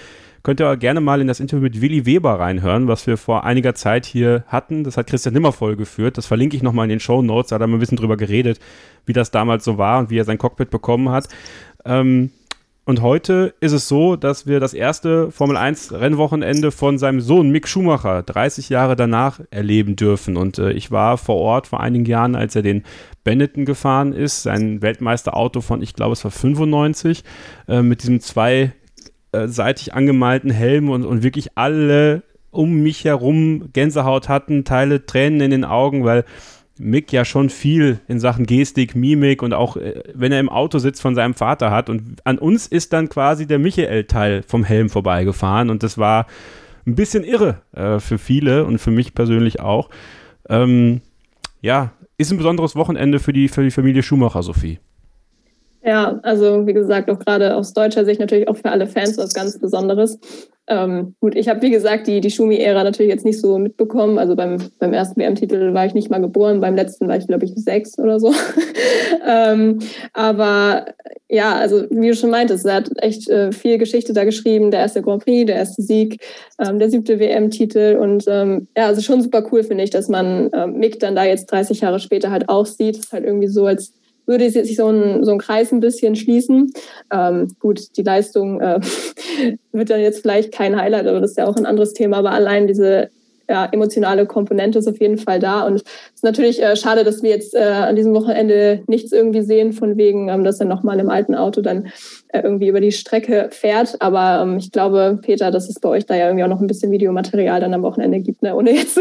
Könnt ihr aber gerne mal in das Interview mit Willi Weber reinhören, was wir vor einiger Zeit hier hatten. Das hat Christian Nimmervoll geführt. Das verlinke ich nochmal in den Shownotes. Da hat er mal ein bisschen drüber geredet, wie das damals so war und wie er sein Cockpit bekommen hat. Ähm, und heute ist es so, dass wir das erste Formel eins Rennwochenende von seinem Sohn Mick Schumacher dreißig Jahre danach erleben dürfen. Und äh, ich war vor Ort vor einigen Jahren, als er den Benetton gefahren ist, sein Weltmeisterauto von, ich glaube, es war fünfundneunzig, äh, mit diesem zwei seitig angemalten Helm und, und wirklich alle um mich herum Gänsehaut hatten, Teile Tränen in den Augen, weil Mick ja schon viel in Sachen Gestik, Mimik und auch wenn er im Auto sitzt von seinem Vater hat. Und an uns ist dann quasi der Michael-Teil vom Helm vorbeigefahren und das war ein bisschen irre äh, für viele und für mich persönlich auch. Ähm, ja, ist ein besonderes Wochenende für die, für die Familie Schumacher, Sophie. Ja, also wie gesagt, auch gerade aus deutscher Sicht natürlich auch für alle Fans was ganz Besonderes. Ähm, gut, ich habe wie gesagt die, die Schumi-Ära natürlich jetzt nicht so mitbekommen. Also beim, beim ersten W M-Titel war ich nicht mal geboren, beim letzten war ich, glaube ich, sechs oder so. ähm, aber ja, also wie du schon meintest, er hat echt äh, viel Geschichte da geschrieben. Der erste Grand Prix, der erste Sieg, ähm, der siebte W M-Titel. Und ähm, ja, also schon super cool finde ich, dass man ähm, Mick dann da jetzt dreißig Jahre später halt auch sieht. Das ist halt irgendwie so, als würde sich so ein, so ein Kreis ein bisschen schließen. Ähm, gut, die Leistung äh, wird dann jetzt vielleicht kein Highlight, aber das ist ja auch ein anderes Thema. Aber allein diese ja, emotionale Komponente ist auf jeden Fall da. Und es ist natürlich äh, schade, dass wir jetzt äh, an diesem Wochenende nichts irgendwie sehen, von wegen, ähm, dass er nochmal im alten Auto dann äh, irgendwie über die Strecke fährt. Aber ähm, ich glaube, Peter, dass es bei euch da ja irgendwie auch noch ein bisschen Videomaterial dann am Wochenende gibt, ne? Ohne jetzt...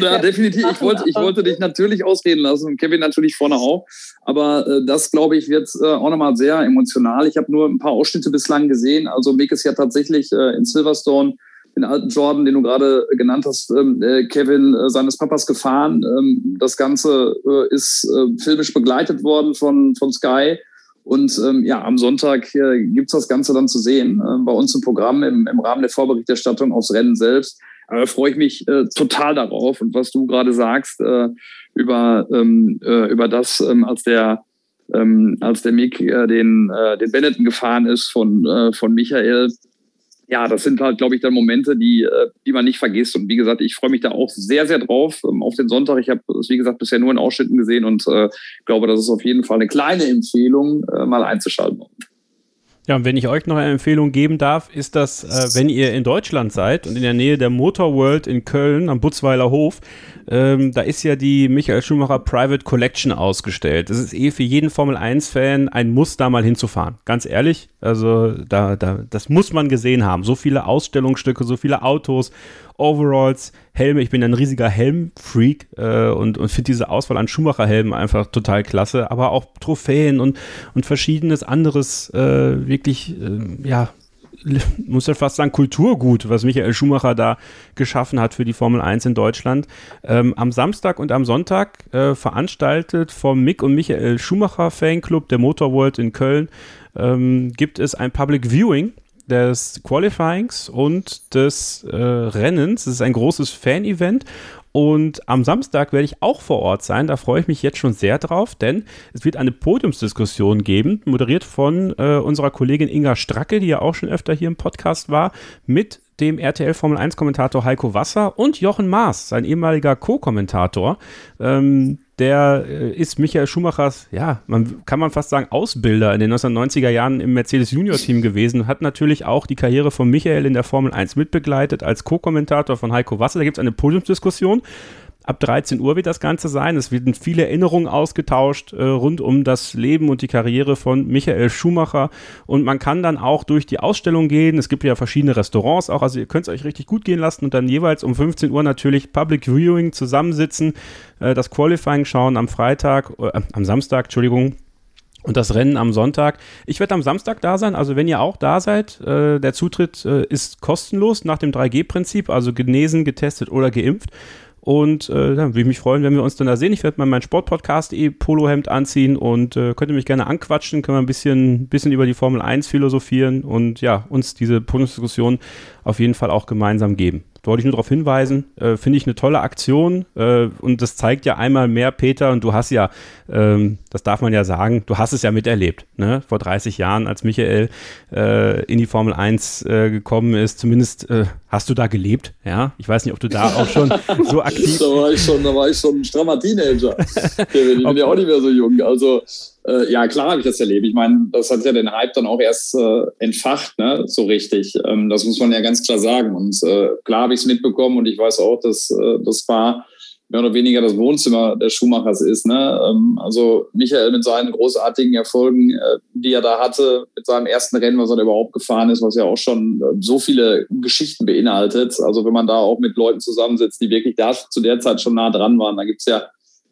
ja, ja, definitiv. Ich wollte, ich wollte dich natürlich ausreden lassen und Kevin natürlich vorne auch. Aber äh, das, glaube ich, wird äh, auch nochmal sehr emotional. Ich habe nur ein paar Ausschnitte bislang gesehen. Also Mick ist ja tatsächlich äh, in Silverstone den alten Jordan, den du gerade genannt hast, äh, Kevin, äh, seines Papas gefahren. Ähm, das Ganze äh, ist äh, filmisch begleitet worden von, von Sky. Und ähm, ja, am Sonntag äh, gibt es das Ganze dann zu sehen. Äh, bei uns im Programm, im, im Rahmen der Vorberichterstattung aufs Rennen selbst. Aber da freue ich mich äh, total darauf. Und was du gerade sagst, äh, über, ähm, äh, über das, ähm, als der ähm, als der Mick äh, den, äh, den Benetton gefahren ist von, äh, von Michael. Ja, das sind halt, glaube ich, dann Momente, die, die man nicht vergisst. Und wie gesagt, ich freue mich da auch sehr, sehr drauf auf den Sonntag. Ich habe es, wie gesagt, bisher nur in Ausschnitten gesehen und äh, glaube, das ist auf jeden Fall eine kleine Empfehlung, äh, mal einzuschalten. Ja, und wenn ich euch noch eine Empfehlung geben darf, ist das, äh, wenn ihr in Deutschland seid und in der Nähe der Motor World in Köln am Butzweiler Hof, ähm, da ist ja die Michael Schumacher Private Collection ausgestellt. Das ist eh für jeden Formel eins Fan ein Muss, da mal hinzufahren. Ganz ehrlich, also da, da, das muss man gesehen haben. So viele Ausstellungsstücke, so viele Autos, Overalls, Helme. Ich bin ein riesiger Helmfreak äh, und, und finde diese Auswahl an Schumacher-Helmen einfach total klasse. Aber auch Trophäen und, und verschiedenes anderes, äh, wirklich, äh, ja, muss ja fast sagen, Kulturgut, was Michael Schumacher da geschaffen hat für die Formel eins in Deutschland. Ähm, am Samstag und am Sonntag äh, veranstaltet vom Mick und Michael Schumacher Fanclub der Motorworld in Köln ähm, gibt es ein Public Viewing des Qualifyings und des äh, Rennens. Das ist ein großes Fan-Event. Und am Samstag werde ich auch vor Ort sein. Da freue ich mich jetzt schon sehr drauf, denn es wird eine Podiumsdiskussion geben, moderiert von äh, unserer Kollegin Inga Stracke, die ja auch schon öfter hier im Podcast war, mit dem R T L Formel eins Kommentator Heiko Wasser und Jochen Maas, sein ehemaliger Co-Kommentator. Ähm, der äh, ist Michael Schumachers, ja, man kann man fast sagen, Ausbilder in den neunzehnhundertneunziger Jahren im Mercedes Junior Team gewesen und hat natürlich auch die Karriere von Michael in der Formel eins mitbegleitet als Co-Kommentator von Heiko Wasser. Da gibt es eine Podiumsdiskussion. Ab dreizehn Uhr wird das Ganze sein. Es werden viele Erinnerungen ausgetauscht äh, rund um das Leben und die Karriere von Michael Schumacher. Und man kann dann auch durch die Ausstellung gehen. Es gibt ja verschiedene Restaurants auch. Also ihr könnt es euch richtig gut gehen lassen und dann jeweils um fünfzehn Uhr natürlich Public Viewing zusammensitzen, äh, das Qualifying schauen am Freitag, äh, am Samstag, Entschuldigung. Und das Rennen am Sonntag. Ich werde am Samstag da sein, also wenn ihr auch da seid, äh, der Zutritt äh, ist kostenlos nach dem drei G Prinzip, also genesen, getestet oder geimpft. Und äh, dann würde ich mich freuen, wenn wir uns dann da sehen. Ich werde mal mein Sportpodcast.de Polohemd anziehen und äh, könnt ihr mich gerne anquatschen, können wir ein bisschen, bisschen über die Formel eins philosophieren und ja, uns diese Podiumsdiskussion auf jeden Fall auch gemeinsam geben. Da wollte ich nur darauf hinweisen, äh, finde ich eine tolle Aktion äh, und das zeigt ja einmal mehr, Peter, und du hast ja, ähm, das darf man ja sagen, du hast es ja miterlebt, ne? Vor dreißig Jahren, als Michael äh, in die Formel eins äh, gekommen ist, zumindest äh, hast du da gelebt, ja? Ich weiß nicht, ob du da auch schon so aktiv... da, war ich schon, da war ich schon ein strammer Teenager, ich bin okay. Ja auch nicht mehr so jung, also... Ja, klar habe ich das erlebt. Ich meine, das hat ja den Hype dann auch erst äh, entfacht, ne? So richtig. Ähm, das muss man ja ganz klar sagen. Und äh, klar habe ich es mitbekommen und ich weiß auch, dass äh, das Spa mehr oder weniger das Wohnzimmer der Schumachers ist. Ne? Ähm, also Michael mit seinen großartigen Erfolgen, äh, die er da hatte, mit seinem ersten Rennen, was er da überhaupt gefahren ist, was ja auch schon äh, so viele Geschichten beinhaltet. Also wenn man da auch mit Leuten zusammensitzt, die wirklich da zu der Zeit schon nah dran waren, da gibt es ja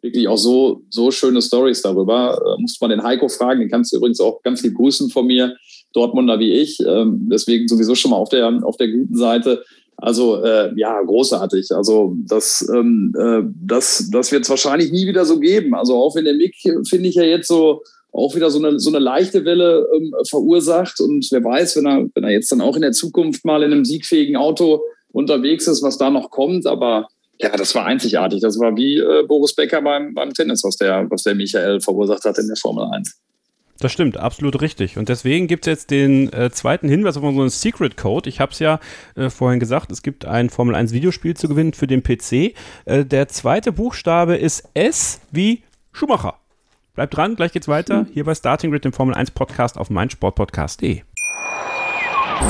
wirklich auch so, so schöne Storys darüber. Da musste man den Heiko fragen, den kannst du übrigens auch ganz lieb grüßen von mir, Dortmunder wie ich, deswegen sowieso schon mal auf der, auf der guten Seite. Also äh, ja, großartig. Also das, ähm, äh, das, das wird es wahrscheinlich nie wieder so geben. Also auch wenn der Mick, finde ich ja jetzt so, auch wieder so eine, so eine leichte Welle ähm, verursacht und wer weiß, wenn er, wenn er jetzt dann auch in der Zukunft mal in einem siegfähigen Auto unterwegs ist, was da noch kommt, aber ja, das war einzigartig. Das war wie äh, Boris Becker beim, beim Tennis, was der, was der Michael verursacht hat in der Formel eins. Das stimmt, absolut richtig. Und deswegen gibt es jetzt den äh, zweiten Hinweis auf unseren Secret Code. Ich habe es ja äh, vorhin gesagt, es gibt ein Formel eins Videospiel zu gewinnen für den P C. Äh, der zweite Buchstabe ist S wie Schumacher. Bleibt dran, gleich geht's weiter. Hier bei Starting Grid, dem Formel eins Podcast auf meinsportpodcast punkt de.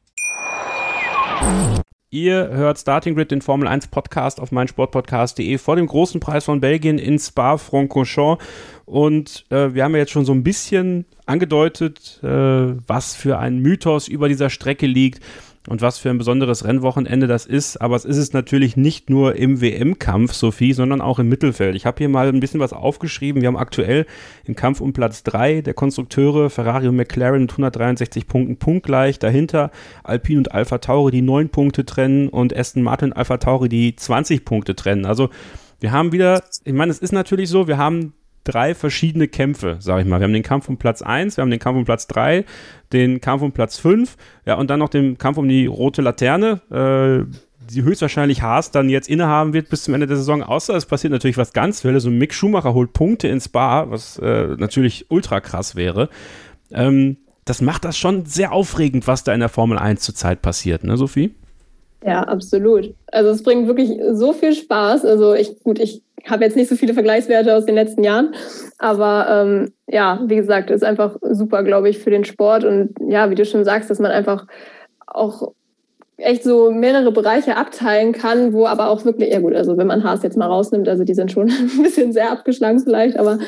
Ihr hört Starting Grid, den Formel eins Podcast auf meinsportpodcast punkt de vor dem großen Preis von Belgien in Spa-Francorchamps. Und äh, wir haben ja jetzt schon so ein bisschen angedeutet, äh, was für ein Mythos über dieser Strecke liegt und was für ein besonderes Rennwochenende das ist. Aber es ist es natürlich nicht nur im W M-Kampf, Sophie, sondern auch im Mittelfeld. Ich habe hier mal ein bisschen was aufgeschrieben. Wir haben aktuell im Kampf um Platz drei der Konstrukteure Ferrari und McLaren mit hundertdreiundsechzig Punkten punktgleich. Dahinter Alpine und Alpha Tauri, die neun Punkte trennen und Aston Martin und Alpha Tauri, die zwanzig Punkte trennen. Also wir haben wieder, ich meine, es ist natürlich so, wir haben drei verschiedene Kämpfe, sage ich mal. Wir haben den Kampf um Platz eins, wir haben den Kampf um Platz drei, den Kampf um Platz fünf, ja, und dann noch den Kampf um die rote Laterne, äh, die höchstwahrscheinlich Haas dann jetzt innehaben wird bis zum Ende der Saison, außer es passiert natürlich was ganz Wildes. So Mick Schumacher holt Punkte in Spa, was äh, natürlich ultra krass wäre. Ähm, das macht das schon sehr aufregend, was da in der Formel eins zurzeit passiert, ne, Sophie? Ja, absolut. Also es bringt wirklich so viel Spaß. Also ich, gut, ich habe jetzt nicht so viele Vergleichswerte aus den letzten Jahren, aber ähm, ja, wie gesagt, ist einfach super, glaube ich, für den Sport und ja, wie du schon sagst, dass man einfach auch echt so mehrere Bereiche abteilen kann, wo aber auch wirklich, ja gut, also wenn man Haas jetzt mal rausnimmt, also die sind schon ein bisschen sehr abgeschlagen vielleicht, aber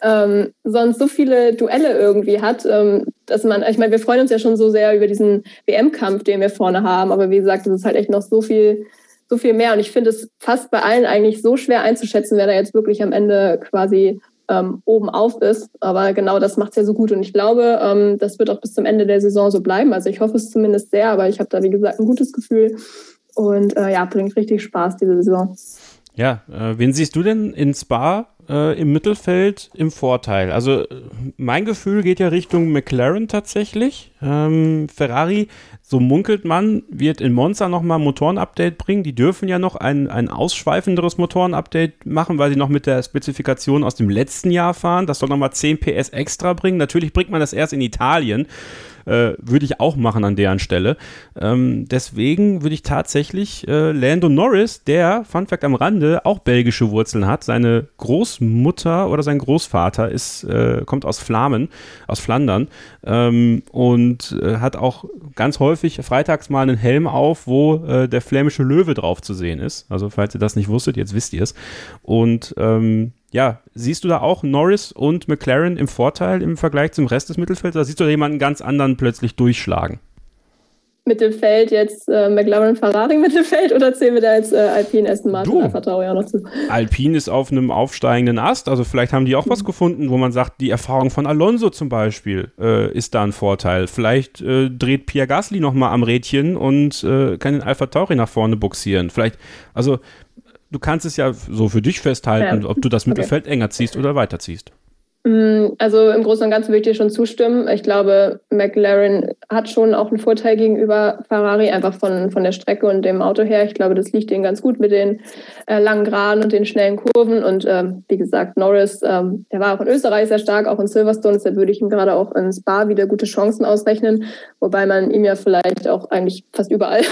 ähm, sonst so viele Duelle irgendwie hat, ähm, dass man, ich meine, wir freuen uns ja schon so sehr über diesen W M-Kampf, den wir vorne haben, aber wie gesagt, das ist halt echt noch so viel, so viel mehr und ich finde es fast bei allen eigentlich so schwer einzuschätzen, wer da jetzt wirklich am Ende quasi ähm, oben auf ist, aber genau das macht es ja so gut und ich glaube, ähm, das wird auch bis zum Ende der Saison so bleiben, also ich hoffe es zumindest sehr, aber ich habe da wie gesagt ein gutes Gefühl Und äh, ja, bringt richtig Spaß diese Saison. Ja, äh, wen siehst du denn in Spa äh, im Mittelfeld im Vorteil? Also mein Gefühl geht ja Richtung McLaren tatsächlich. Ähm, Ferrari, so munkelt man, wird in Monza nochmal ein Motorenupdate bringen. Die dürfen ja noch ein, ein ausschweifenderes Motorenupdate machen, weil sie noch mit der Spezifikation aus dem letzten Jahr fahren. Das soll nochmal zehn P S extra bringen. Natürlich bringt man das erst in Italien. Äh, würde ich auch machen an deren Stelle. Ähm, deswegen würde ich tatsächlich äh, Lando Norris, der, Fun Fact am Rande, auch belgische Wurzeln hat. Seine Großmutter oder sein Großvater ist, äh, kommt aus Flamen, aus Flandern ähm, und äh, hat auch ganz häufig freitags mal einen Helm auf, wo äh, der flämische Löwe drauf zu sehen ist. Also falls ihr das nicht wusstet, jetzt wisst ihr es. Und ähm, ja, siehst du da auch Norris und McLaren im Vorteil im Vergleich zum Rest des Mittelfelds? Oder siehst du da jemanden ganz anderen plötzlich durchschlagen? Mittelfeld jetzt äh, McLaren, Ferrari Mittelfeld oder zählen wir da jetzt äh, Alpine, Aston Martin? Du. Da vertraue ich auch noch zu. Alpine ist auf einem aufsteigenden Ast, also vielleicht haben die auch mhm. was gefunden, wo man sagt, die Erfahrung von Alonso zum Beispiel äh, ist da ein Vorteil. Vielleicht äh, dreht Pierre Gasly nochmal am Rädchen und äh, kann den Alpha Tauri nach vorne buxieren. Vielleicht, also du kannst es ja so für dich festhalten, ja. ob du das Mittelfeld okay. enger ziehst oder weiterziehst. Also im Großen und Ganzen würde ich dir schon zustimmen. Ich glaube, McLaren hat schon auch einen Vorteil gegenüber Ferrari, einfach von, von der Strecke und dem Auto her. Ich glaube, das liegt ihnen ganz gut mit den äh, langen Geraden und den schnellen Kurven. Und ähm, wie gesagt, Norris, ähm, der war auch in Österreich sehr stark, auch in Silverstone. Deshalb würde ich ihm gerade auch in Spa wieder gute Chancen ausrechnen. Wobei man ihm ja vielleicht auch eigentlich fast überall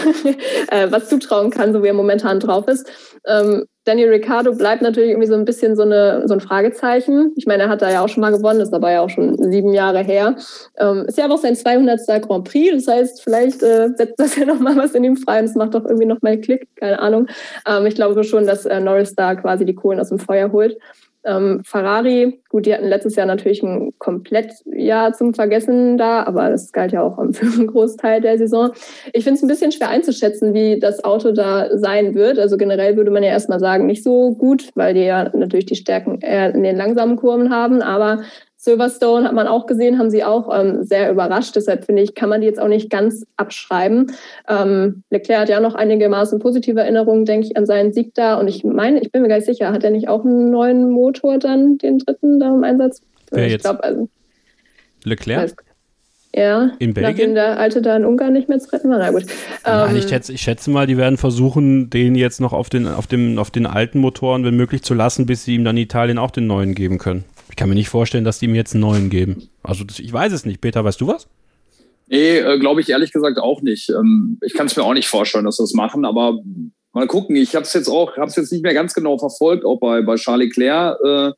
äh, was zutrauen kann, so wie er momentan drauf ist. Ähm, Daniel Ricciardo bleibt natürlich irgendwie so ein bisschen so, eine, so ein Fragezeichen. Ich meine, er hat da ja auch schon mal gewonnen, ist aber ja auch schon sieben Jahre her. Ähm, ist ja aber auch sein zweihundertsten Grand Prix, das heißt, vielleicht äh, setzt das ja nochmal was in ihm frei und es macht doch irgendwie nochmal einen Klick, keine Ahnung. Ähm, ich glaube schon, dass äh, Norris da quasi die Kohlen aus dem Feuer holt. Ähm, Ferrari, gut, die hatten letztes Jahr natürlich ein Komplettjahr zum Vergessen da, aber das galt ja auch für einen Großteil der Saison. Ich finde es ein bisschen schwer einzuschätzen, wie das Auto da sein wird. Also generell würde man ja erstmal sagen, nicht so gut, weil die ja natürlich die Stärken eher in den langsamen Kurven haben, aber Silverstone hat man auch gesehen, haben sie auch ähm, sehr überrascht. Deshalb finde ich, kann man die jetzt auch nicht ganz abschreiben. Ähm, Leclerc hat ja noch einigermaßen positive Erinnerungen, denke ich, an seinen Sieg da. Und ich meine, ich bin mir gar nicht sicher, hat er nicht auch einen neuen Motor dann, den dritten, da im Einsatz? Wer ich jetzt? Glaub, also, Leclerc? Also, ja, in Belgien? Nachdem der Alte da in Ungarn nicht mehr zu retten war. Na gut. Nein, ähm, ich, schätze, ich schätze mal, die werden versuchen, den jetzt noch auf den, auf dem, auf den alten Motoren, wenn möglich, zu lassen, bis sie ihm dann in Italien auch den neuen geben können. Ich kann mir nicht vorstellen, dass die mir jetzt einen neuen geben. Also das, ich weiß es nicht. Peter, weißt du was? Nee, äh, glaube ich ehrlich gesagt auch nicht. Ähm, ich kann es mir auch nicht vorstellen, dass sie das machen, aber mal gucken. Ich habe es jetzt auch, habe es jetzt nicht mehr ganz genau verfolgt, auch bei, bei Charles Leclerc. Äh,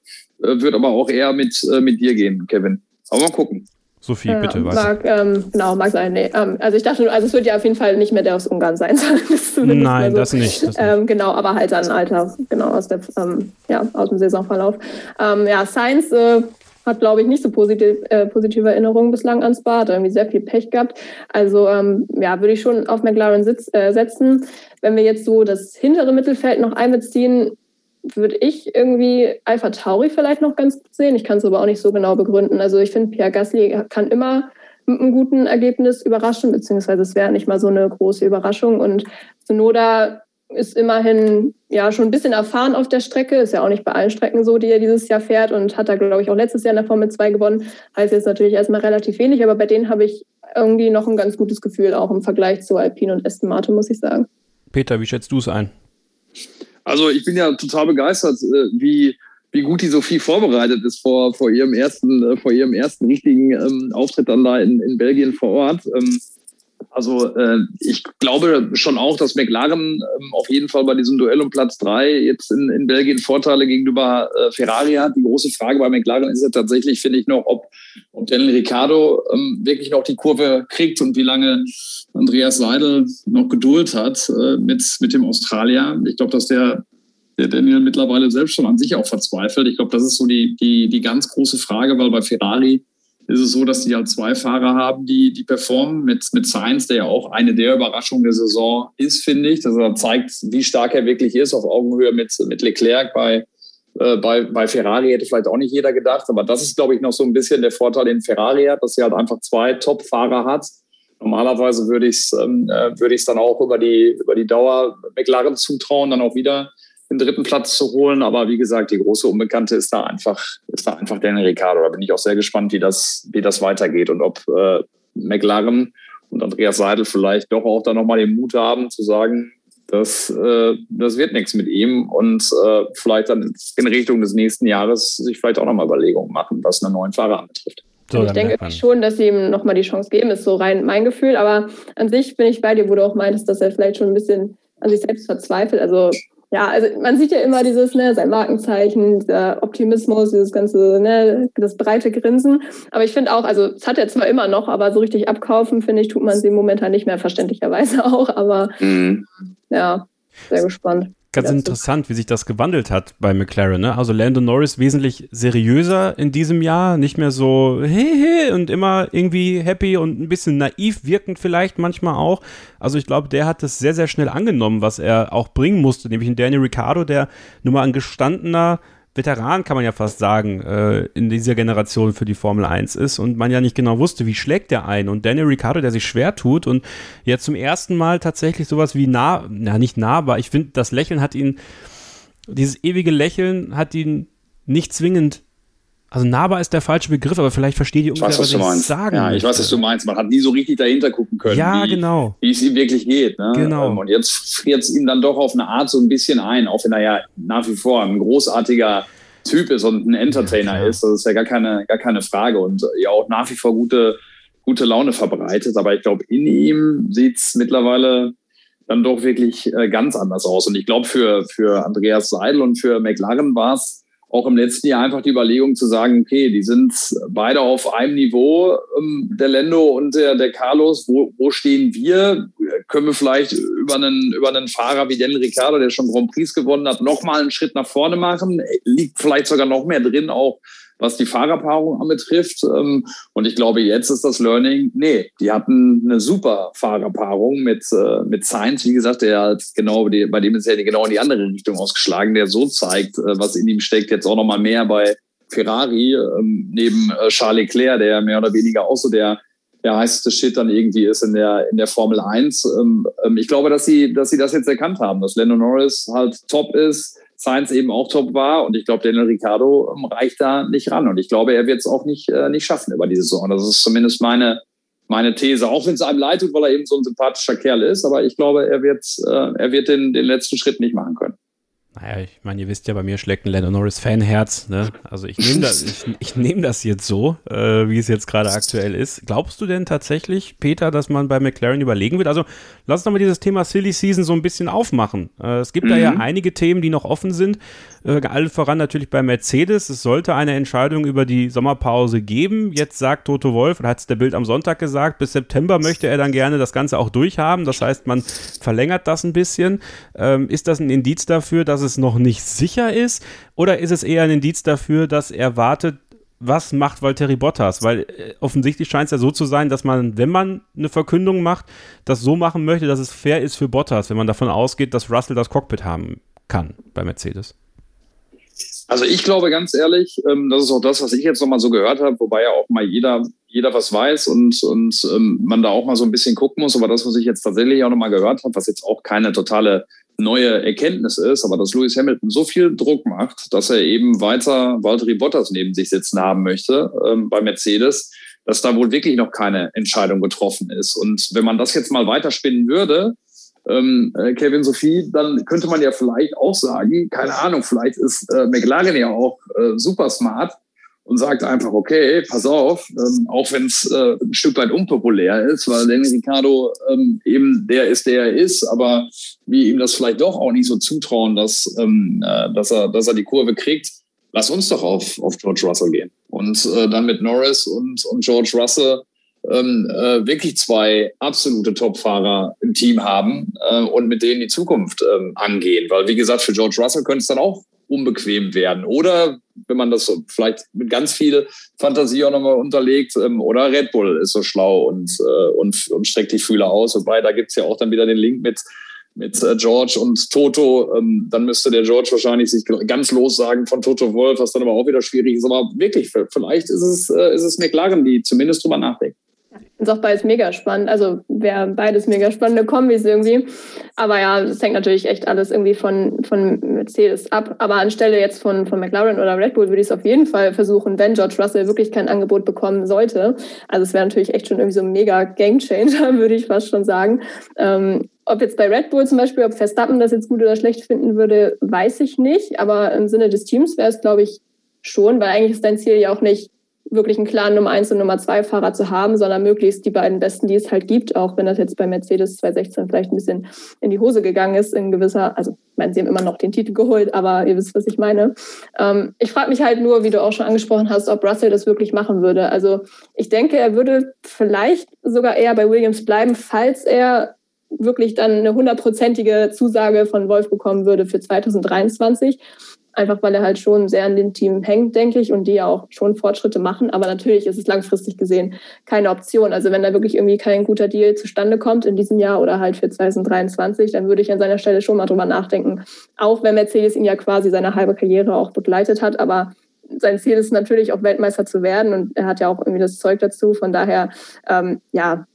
wird aber auch eher mit, äh, mit dir gehen, Kevin. Aber mal gucken. Sophie, ja, bitte. Mag, ähm, genau, mag sein. Nee, ähm, also ich dachte, also es wird ja auf jeden Fall nicht mehr der aus Ungarn sein. Das Nein, so. das nicht. Das ähm, genau, aber halt dann Alter, genau, aus, der, ähm, ja, aus dem Saisonverlauf. Ähm, ja, Sainz äh, hat, glaube ich, nicht so positiv, äh, positive Erinnerungen bislang an Spa, hat irgendwie sehr viel Pech gehabt. Also ähm, ja, würde ich schon auf McLaren sitz, äh, setzen. Wenn wir jetzt so das hintere Mittelfeld noch einbeziehen, würde ich irgendwie Alpha Tauri vielleicht noch ganz gut sehen. Ich kann es aber auch nicht so genau begründen. Also ich finde, Pierre Gasly kann immer mit einem guten Ergebnis überraschen, beziehungsweise es wäre nicht mal so eine große Überraschung. Und Tsunoda ist immerhin ja schon ein bisschen erfahren auf der Strecke. Ist ja auch nicht bei allen Strecken so, die er dieses Jahr fährt. Und hat da, glaube ich, auch letztes Jahr in der Formel zwei gewonnen. Heißt jetzt natürlich erstmal relativ wenig. Aber bei denen habe ich irgendwie noch ein ganz gutes Gefühl, auch im Vergleich zu Alpine und Aston Martin, muss ich sagen. Peter, wie schätzt du es ein? Also ich bin ja total begeistert, wie, wie gut die Sophie vorbereitet ist vor, vor, ihrem, ersten, vor ihrem ersten richtigen ähm, Auftritt dann da in, in Belgien vor Ort. Ähm, also äh, ich glaube schon auch, dass McLaren ähm, auf jeden Fall bei diesem Duell um Platz drei jetzt in, in Belgien Vorteile gegenüber äh, Ferrari hat. Die große Frage bei McLaren ist ja tatsächlich, finde ich noch, ob, ob Daniel Ricciardo ähm, wirklich noch die Kurve kriegt und wie lange Andreas Seidel noch Geduld hat äh, mit, mit dem Australier. Ich glaube, dass der, der Daniel mittlerweile selbst schon an sich auch verzweifelt. Ich glaube, das ist so die, die, die ganz große Frage, weil bei Ferrari ist es so, dass die halt zwei Fahrer haben, die, die performen mit, mit Sainz, der ja auch eine der Überraschungen der Saison ist, finde ich. Dass er zeigt, wie stark er wirklich ist auf Augenhöhe mit, mit Leclerc. Bei, äh, bei, bei Ferrari hätte vielleicht auch nicht jeder gedacht. Aber das ist, glaube ich, noch so ein bisschen der Vorteil, den Ferrari hat, dass sie halt einfach zwei Top-Fahrer hat, Normalerweise würde ich es ähm, würde ich es dann auch über die, über die Dauer McLaren zutrauen, dann auch wieder den dritten Platz zu holen. Aber wie gesagt, die große Unbekannte ist da einfach, ist da einfach Daniel Ricciardo. Da bin ich auch sehr gespannt, wie das, wie das weitergeht und ob äh, McLaren und Andreas Seidel vielleicht doch auch dann nochmal den Mut haben zu sagen, das, äh, das wird nichts mit ihm und äh, vielleicht dann in Richtung des nächsten Jahres sich vielleicht auch nochmal Überlegungen machen, was einen neuen Fahrer anbetrifft. So, ich denke schon, dass sie ihm nochmal die Chance geben, ist so rein mein Gefühl, aber an sich bin ich bei dir, wo du auch meintest, dass er vielleicht schon ein bisschen an sich selbst verzweifelt, also ja, also man sieht ja immer dieses, ne, sein Markenzeichen, dieser Optimismus, dieses ganze, ne, das breite Grinsen. Aber ich finde auch, also das hat er zwar immer noch, aber so richtig abkaufen, finde ich, tut man sie momentan nicht mehr, verständlicherweise auch. Aber mhm. ja, sehr gespannt. Ganz interessant, wie sich das gewandelt hat bei McLaren, ne? Also Lando Norris wesentlich seriöser in diesem Jahr, nicht mehr so hey, hey und immer irgendwie happy und ein bisschen naiv wirkend vielleicht manchmal auch. Also ich glaube, der hat das sehr, sehr schnell angenommen, was er auch bringen musste, nämlich einen Daniel Ricciardo, der nun mal ein gestandener Veteran, kann man ja fast sagen, äh, in dieser Generation für die Formel eins ist und man ja nicht genau wusste, wie schlägt der ein. Und Daniel Ricciardo, der sich schwer tut und jetzt zum ersten Mal tatsächlich sowas wie nah, na nicht nah, aber ich finde, das Lächeln hat ihn, dieses ewige Lächeln hat ihn nicht zwingend, also nahbar ist der falsche Begriff, aber vielleicht versteht ihr ungefähr, was, was ich sagen Ja, ich möchte. weiß, was du meinst. Man hat nie so richtig dahinter gucken können, ja, wie, genau. wie es ihm wirklich geht. Ne? Genau. Und jetzt friert es ihm dann doch auf eine Art so ein bisschen ein, auch wenn er ja nach wie vor ein großartiger Typ ist und ein Entertainer ja, ist. Das ist ja gar keine, gar keine Frage und ja auch nach wie vor gute, gute Laune verbreitet. Aber ich glaube, in ihm sieht es mittlerweile dann doch wirklich ganz anders aus. Und ich glaube, für, für Andreas Seidel und für McLaren war es auch im letzten Jahr einfach die Überlegung zu sagen, okay, die sind beide auf einem Niveau, der Lando und der, der Carlos, wo, wo stehen wir? Können wir vielleicht über einen, über einen Fahrer wie Daniel Ricciardo, der schon Grand Prix gewonnen hat, nochmal einen Schritt nach vorne machen? Liegt vielleicht sogar noch mehr drin, auch was die Fahrerpaarung anbetrifft. Und ich glaube, jetzt ist das Learning, nee, die hatten eine super Fahrerpaarung mit, mit Sainz, wie gesagt, der hat genau, bei dem ist ja genau in die andere Richtung ausgeschlagen, der so zeigt, was in ihm steckt, jetzt auch nochmal mehr bei Ferrari, neben Charles Leclerc, der mehr oder weniger auch so der, der heißeste Shit dann irgendwie ist in der, in der Formel eins. Ich glaube, dass sie, dass sie das jetzt erkannt haben, dass Lando Norris halt top ist, Sainz eben auch top war und ich glaube, Daniel Ricciardo reicht da nicht ran und ich glaube, er wird es auch nicht, äh, nicht schaffen über die Saison. Das ist zumindest meine, meine These, auch wenn es einem leid tut, weil er eben so ein sympathischer Kerl ist, aber ich glaube, er, wird's, äh, er wird den, den letzten Schritt nicht machen können. Naja, ich meine, ihr wisst ja, bei mir schlägt ein Lando Norris Fanherz, ne? Also ich nehme das, ich, ich nehm das jetzt so, äh, wie es jetzt gerade aktuell ist. Glaubst du denn tatsächlich, Peter, dass man bei McLaren überlegen wird? Also lass uns nochmal dieses Thema Silly Season so ein bisschen aufmachen. Äh, es gibt mhm. da ja einige Themen, die noch offen sind. Äh, alle voran natürlich bei Mercedes. Es sollte eine Entscheidung über die Sommerpause geben. Jetzt sagt Toto Wolff, oder hat es der Bild am Sonntag gesagt, bis September möchte er dann gerne das Ganze auch durchhaben. Das heißt, man verlängert das ein bisschen. Ähm, ist das ein Indiz dafür, dass es noch nicht sicher ist? Oder ist es eher ein Indiz dafür, dass er wartet, was macht Valtteri Bottas? Weil äh, offensichtlich scheint es ja so zu sein, dass man, wenn man eine Verkündung macht, das so machen möchte, dass es fair ist für Bottas, wenn man davon ausgeht, dass Russell das Cockpit haben kann bei Mercedes. Also ich glaube ganz ehrlich, ähm, das ist auch das, was ich jetzt nochmal so gehört habe, wobei ja auch mal jeder, jeder was weiß und, und ähm, man da auch mal so ein bisschen gucken muss. Aber das, was ich jetzt tatsächlich auch nochmal gehört habe, was jetzt auch keine totale neue Erkenntnis ist, aber dass Lewis Hamilton so viel Druck macht, dass er eben weiter Valtteri Bottas neben sich sitzen haben möchte ähm, bei Mercedes, dass da wohl wirklich noch keine Entscheidung getroffen ist. Und wenn man das jetzt mal weiterspinnen würde, ähm, Kevin, Sophie, dann könnte man ja vielleicht auch sagen, keine Ahnung, vielleicht ist äh, McLaren ja auch äh, super smart und sagt einfach, okay, pass auf, ähm, auch wenn es äh, ein Stück weit unpopulär ist, weil Daniel Ricciardo ähm, eben der ist, der er ist, aber wir ihm das vielleicht doch auch nicht so zutrauen, dass, ähm, äh, dass, er, dass er die Kurve kriegt, lass uns doch auf, auf George Russell gehen. Und äh, dann mit Norris und, und George Russell ähm, äh, wirklich zwei absolute Top-Fahrer im Team haben äh, und mit denen die Zukunft äh, angehen. Weil, wie gesagt, für George Russell könnte es dann auch unbequem werden. Oder, wenn man das so vielleicht mit ganz viel Fantasie auch nochmal unterlegt, ähm, oder Red Bull ist so schlau und, äh, und, und streckt die Fühler aus. Wobei, da gibt es ja auch dann wieder den Link mit, mit äh, George und Toto. Ähm, dann müsste der George wahrscheinlich sich ganz lossagen von Toto Wolff, was dann aber auch wieder schwierig ist. Aber wirklich, vielleicht ist es, äh, ist es McLaren, die zumindest drüber nachdenkt. ist auch beides mega spannend. Also wäre beides mega spannende Kombis irgendwie. Aber ja, es hängt natürlich echt alles irgendwie von, von Mercedes ab. Aber anstelle jetzt von, von McLaren oder Red Bull würde ich es auf jeden Fall versuchen, wenn George Russell wirklich kein Angebot bekommen sollte. Also es wäre natürlich echt schon irgendwie so ein mega Gamechanger, würde ich fast schon sagen. Ähm, Ob jetzt bei Red Bull zum Beispiel, ob Verstappen das jetzt gut oder schlecht finden würde, weiß ich nicht. Aber im Sinne des Teams wäre es, glaube ich, schon, weil eigentlich ist dein Ziel ja auch nicht, wirklich einen klaren Nummer eins und Nummer zwei Fahrer zu haben, sondern möglichst die beiden Besten, die es halt gibt, auch wenn das jetzt bei Mercedes zwanzig sechzehn vielleicht ein bisschen in die Hose gegangen ist, in gewisser, also ich meine, sie haben immer noch den Titel geholt, aber ihr wisst, was ich meine. Ähm, ich frage mich halt nur, wie du auch schon angesprochen hast, ob Russell das wirklich machen würde. Also ich denke, er würde vielleicht sogar eher bei Williams bleiben, falls er wirklich dann eine hundertprozentige Zusage von Wolf bekommen würde für zwanzig dreiundzwanzig. Einfach weil er halt schon sehr an dem Team hängt, denke ich, und die ja auch schon Fortschritte machen. Aber natürlich ist es langfristig gesehen keine Option. Also wenn da wirklich irgendwie kein guter Deal zustande kommt in diesem Jahr oder halt für zwanzig dreiundzwanzig, dann würde ich an seiner Stelle schon mal drüber nachdenken. Auch wenn Mercedes ihn ja quasi seine halbe Karriere auch begleitet hat, aber sein Ziel ist natürlich auch Weltmeister zu werden und er hat ja auch irgendwie das Zeug dazu. Von daher, ähm, ja,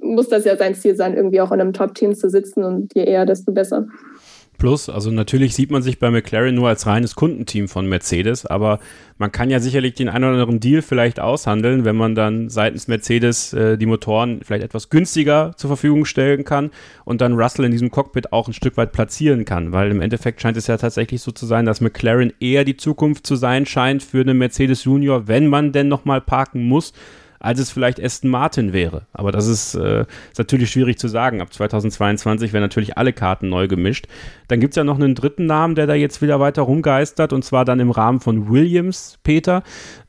muss das ja sein Ziel sein, irgendwie auch in einem Top-Team zu sitzen und je eher, desto besser. Plus, also natürlich sieht man sich bei McLaren nur als reines Kundenteam von Mercedes, aber man kann ja sicherlich den einen oder anderen Deal vielleicht aushandeln, wenn man dann seitens Mercedes äh, die Motoren vielleicht etwas günstiger zur Verfügung stellen kann und dann Russell in diesem Cockpit auch ein Stück weit platzieren kann, weil im Endeffekt scheint es ja tatsächlich so zu sein, dass McLaren eher die Zukunft zu sein scheint für einen Mercedes Junior, wenn man denn nochmal parken muss, als es vielleicht Aston Martin wäre. Aber das ist, äh, ist natürlich schwierig zu sagen. Ab zwanzig zweiundzwanzig werden natürlich alle Karten neu gemischt. Dann gibt es ja noch einen dritten Namen, der da jetzt wieder weiter rumgeistert, und zwar dann im Rahmen von Williams, Peter,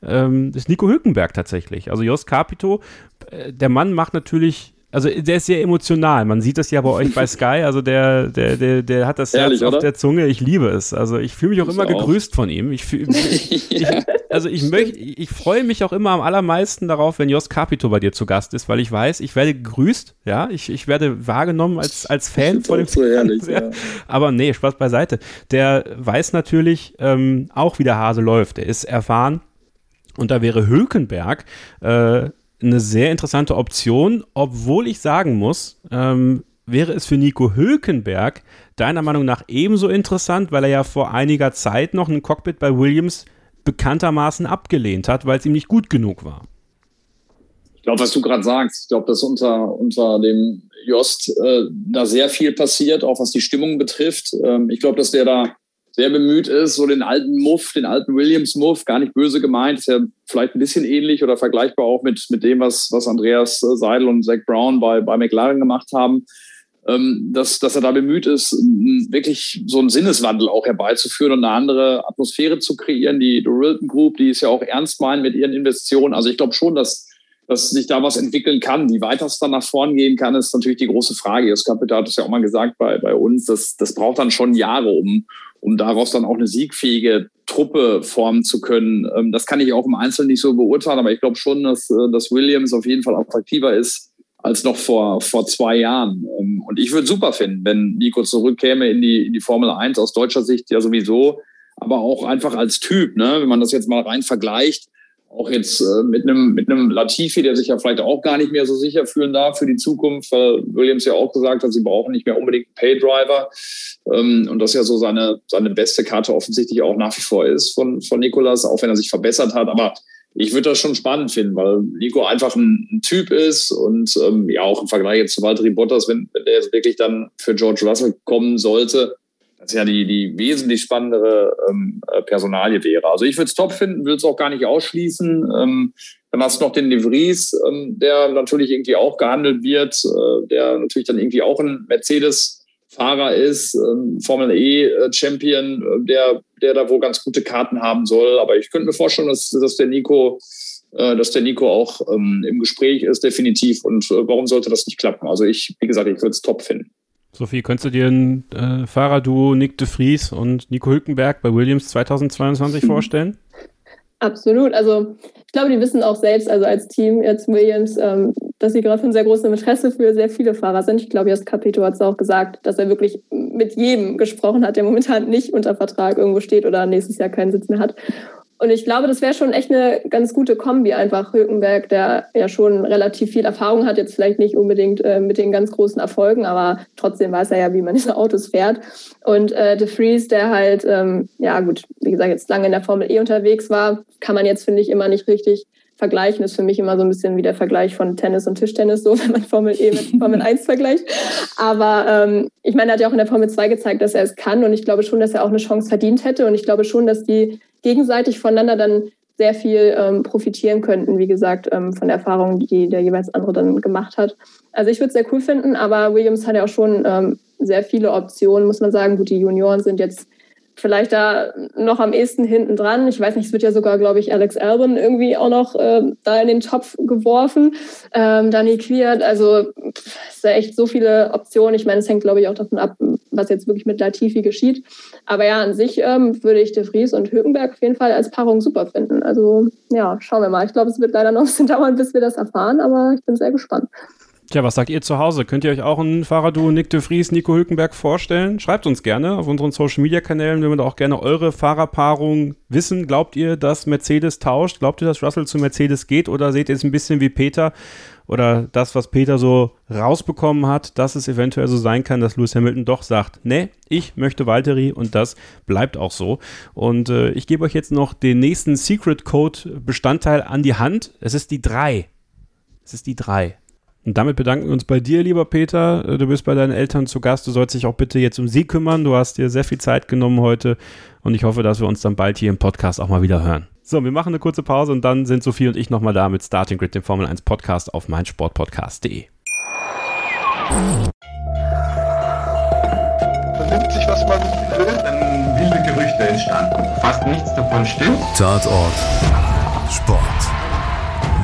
ähm, ist Nico Hülkenberg tatsächlich. Also Jos Capito, äh, der Mann macht natürlich, also der ist sehr emotional. Man sieht das ja bei euch bei Sky. Also der, der, der, der hat das Herz auf der Zunge. Ich liebe es. Also ich fühle mich auch immer gegrüßt von ihm. Ich, fühl, ich, ja. ich Also ich möchte, ich freue mich auch immer am allermeisten darauf, wenn Jos Capito bei dir zu Gast ist, weil ich weiß, ich werde gegrüßt. Ja, ich, ich werde wahrgenommen als, als Fan von dem so herrlich, ja. Aber nee, Spaß beiseite. Der weiß natürlich ähm, auch, wie der Hase läuft. Er ist erfahren. Und da wäre Hülkenberg äh, eine sehr interessante Option, obwohl ich sagen muss, ähm, wäre es für Nico Hülkenberg deiner Meinung nach ebenso interessant, weil er ja vor einiger Zeit noch ein Cockpit bei Williams bekanntermaßen abgelehnt hat, weil es ihm nicht gut genug war. Ich glaube, was du gerade sagst, ich glaube, dass unter, unter dem Jost äh, da sehr viel passiert, auch was die Stimmung betrifft. Ähm, ich glaube, dass der da sehr bemüht ist, so den alten Muff, den alten Williams-Muff, gar nicht böse gemeint, ist ja vielleicht ein bisschen ähnlich oder vergleichbar auch mit, mit dem, was, was Andreas Seidel und Zach Brown bei, bei McLaren gemacht haben, ähm, dass, dass er da bemüht ist, wirklich so einen Sinneswandel auch herbeizuführen und eine andere Atmosphäre zu kreieren. Die Dorilton Group, die es ja auch ernst meinen mit ihren Investitionen. Also ich glaube schon, dass, dass sich da was entwickeln kann. Wie weit das dann nach vorn gehen kann, ist natürlich die große Frage. Das Kapital hat es ja auch mal gesagt bei, bei uns, das, das braucht dann schon Jahre, um um daraus dann auch eine siegfähige Truppe formen zu können. Das kann ich auch im Einzelnen nicht so beurteilen, aber ich glaube schon, dass, dass Williams auf jeden Fall attraktiver ist als noch vor, vor zwei Jahren. Und ich würde super finden, wenn Nico zurückkäme in die, in die Formel eins, aus deutscher Sicht ja sowieso, aber auch einfach als Typ, ne? Wenn man das jetzt mal rein vergleicht, auch jetzt mit einem, mit einem Latifi, der sich ja vielleicht auch gar nicht mehr so sicher fühlen darf für die Zukunft, weil Williams ja auch gesagt hat, sie brauchen nicht mehr unbedingt einen Paydriver. Und das ja so seine, seine beste Karte offensichtlich auch nach wie vor ist von, von Nicolas, auch wenn er sich verbessert hat. Aber ich würde das schon spannend finden, weil Nico einfach ein, ein Typ ist und ähm, ja auch im Vergleich jetzt zu Valtteri Bottas, wenn, wenn der jetzt wirklich dann für George Russell kommen sollte, das ja die, die wesentlich spannendere ähm, Personalie wäre. Also ich würde es top finden, würde es auch gar nicht ausschließen. Ähm, dann hast du noch den De Vries, ähm, der natürlich irgendwie auch gehandelt wird, äh, der natürlich dann irgendwie auch ein Mercedes-Fahrer ist, ähm, Formel-E-Champion, äh, der, der da wohl ganz gute Karten haben soll. Aber ich könnte mir vorstellen, dass, dass der Nico... dass der Nico auch ähm, im Gespräch ist, definitiv. Und äh, warum sollte das nicht klappen? Also ich, wie gesagt, ich würde es top finden. Sophie, könntest du dir ein äh, Fahrerduo Nyck de Vries und Nico Hülkenberg bei Williams zwanzig zweiundzwanzig mhm. vorstellen? Absolut. Also ich glaube, die wissen auch selbst, also als Team jetzt Williams, ähm, dass sie gerade ein sehr großes Interesse für sehr viele Fahrer sind. Ich glaube, Jos Capito hat es auch gesagt, dass er wirklich mit jedem gesprochen hat, der momentan nicht unter Vertrag irgendwo steht oder nächstes Jahr keinen Sitz mehr hat. Und ich glaube, das wäre schon echt eine ganz gute Kombi einfach. Hülkenberg, der ja schon relativ viel Erfahrung hat, jetzt vielleicht nicht unbedingt äh, mit den ganz großen Erfolgen, aber trotzdem weiß er ja, wie man diese Autos fährt. Und äh, de Vries, der halt, ähm, ja gut, wie gesagt, jetzt lange in der Formel E unterwegs war, kann man jetzt, finde ich, immer nicht richtig vergleichen. Das ist für mich immer so ein bisschen wie der Vergleich von Tennis und Tischtennis, so, wenn man Formel E mit Formel eins vergleicht. Aber ähm, ich meine, er hat ja auch in der Formel zwei gezeigt, dass er es kann. Und ich glaube schon, dass er auch eine Chance verdient hätte. Und ich glaube schon, dass die gegenseitig voneinander dann sehr viel ähm, profitieren könnten, wie gesagt, ähm, von der Erfahrung, die der jeweils andere dann gemacht hat. Also ich würde es sehr cool finden, aber Williams hat ja auch schon ähm, sehr viele Optionen, muss man sagen. Gut, die Junioren sind jetzt vielleicht da noch am ehesten hinten dran. Ich weiß nicht, es wird ja sogar, glaube ich, Alex Albon irgendwie auch noch äh, da in den Topf geworfen. Ähm, Dani Kwiat, also es sind ja echt so viele Optionen. Ich meine, es hängt, glaube ich, auch davon ab, was jetzt wirklich mit Latifi geschieht. Aber ja, an sich ähm, würde ich de Vries und Hülkenberg auf jeden Fall als Paarung super finden. Also ja, schauen wir mal. Ich glaube, es wird leider noch ein bisschen dauern, bis wir das erfahren, aber ich bin sehr gespannt. Tja, was sagt ihr zu Hause? Könnt ihr euch auch einen Fahrerduo Nyck de Vries, Nico Hülkenberg vorstellen? Schreibt uns gerne auf unseren Social-Media-Kanälen, wenn wir da auch gerne eure Fahrerpaarung wissen. Glaubt ihr, dass Mercedes tauscht? Glaubt ihr, dass Russell zu Mercedes geht? Oder seht ihr es ein bisschen wie Peter? Oder das, was Peter so rausbekommen hat, dass es eventuell so sein kann, dass Lewis Hamilton doch sagt, nee, ich möchte Valtteri und das bleibt auch so. Und äh, ich gebe euch jetzt noch den nächsten Secret-Code-Bestandteil an die Hand. Es ist die drei. Es ist die drei. Und damit bedanken wir uns bei dir, lieber Peter. Du bist bei deinen Eltern zu Gast. Du sollst dich auch bitte jetzt um sie kümmern. Du hast dir sehr viel Zeit genommen heute. Und ich hoffe, dass wir uns dann bald hier im Podcast auch mal wieder hören. So, wir machen eine kurze Pause und dann sind Sophie und ich nochmal da mit Starting Grid, dem Formel eins Podcast auf meinsportpodcast punkt de. Da nimmt sich was man will, dann viele Gerüchte entstanden. Fast nichts davon stimmt. Tatort. Sport.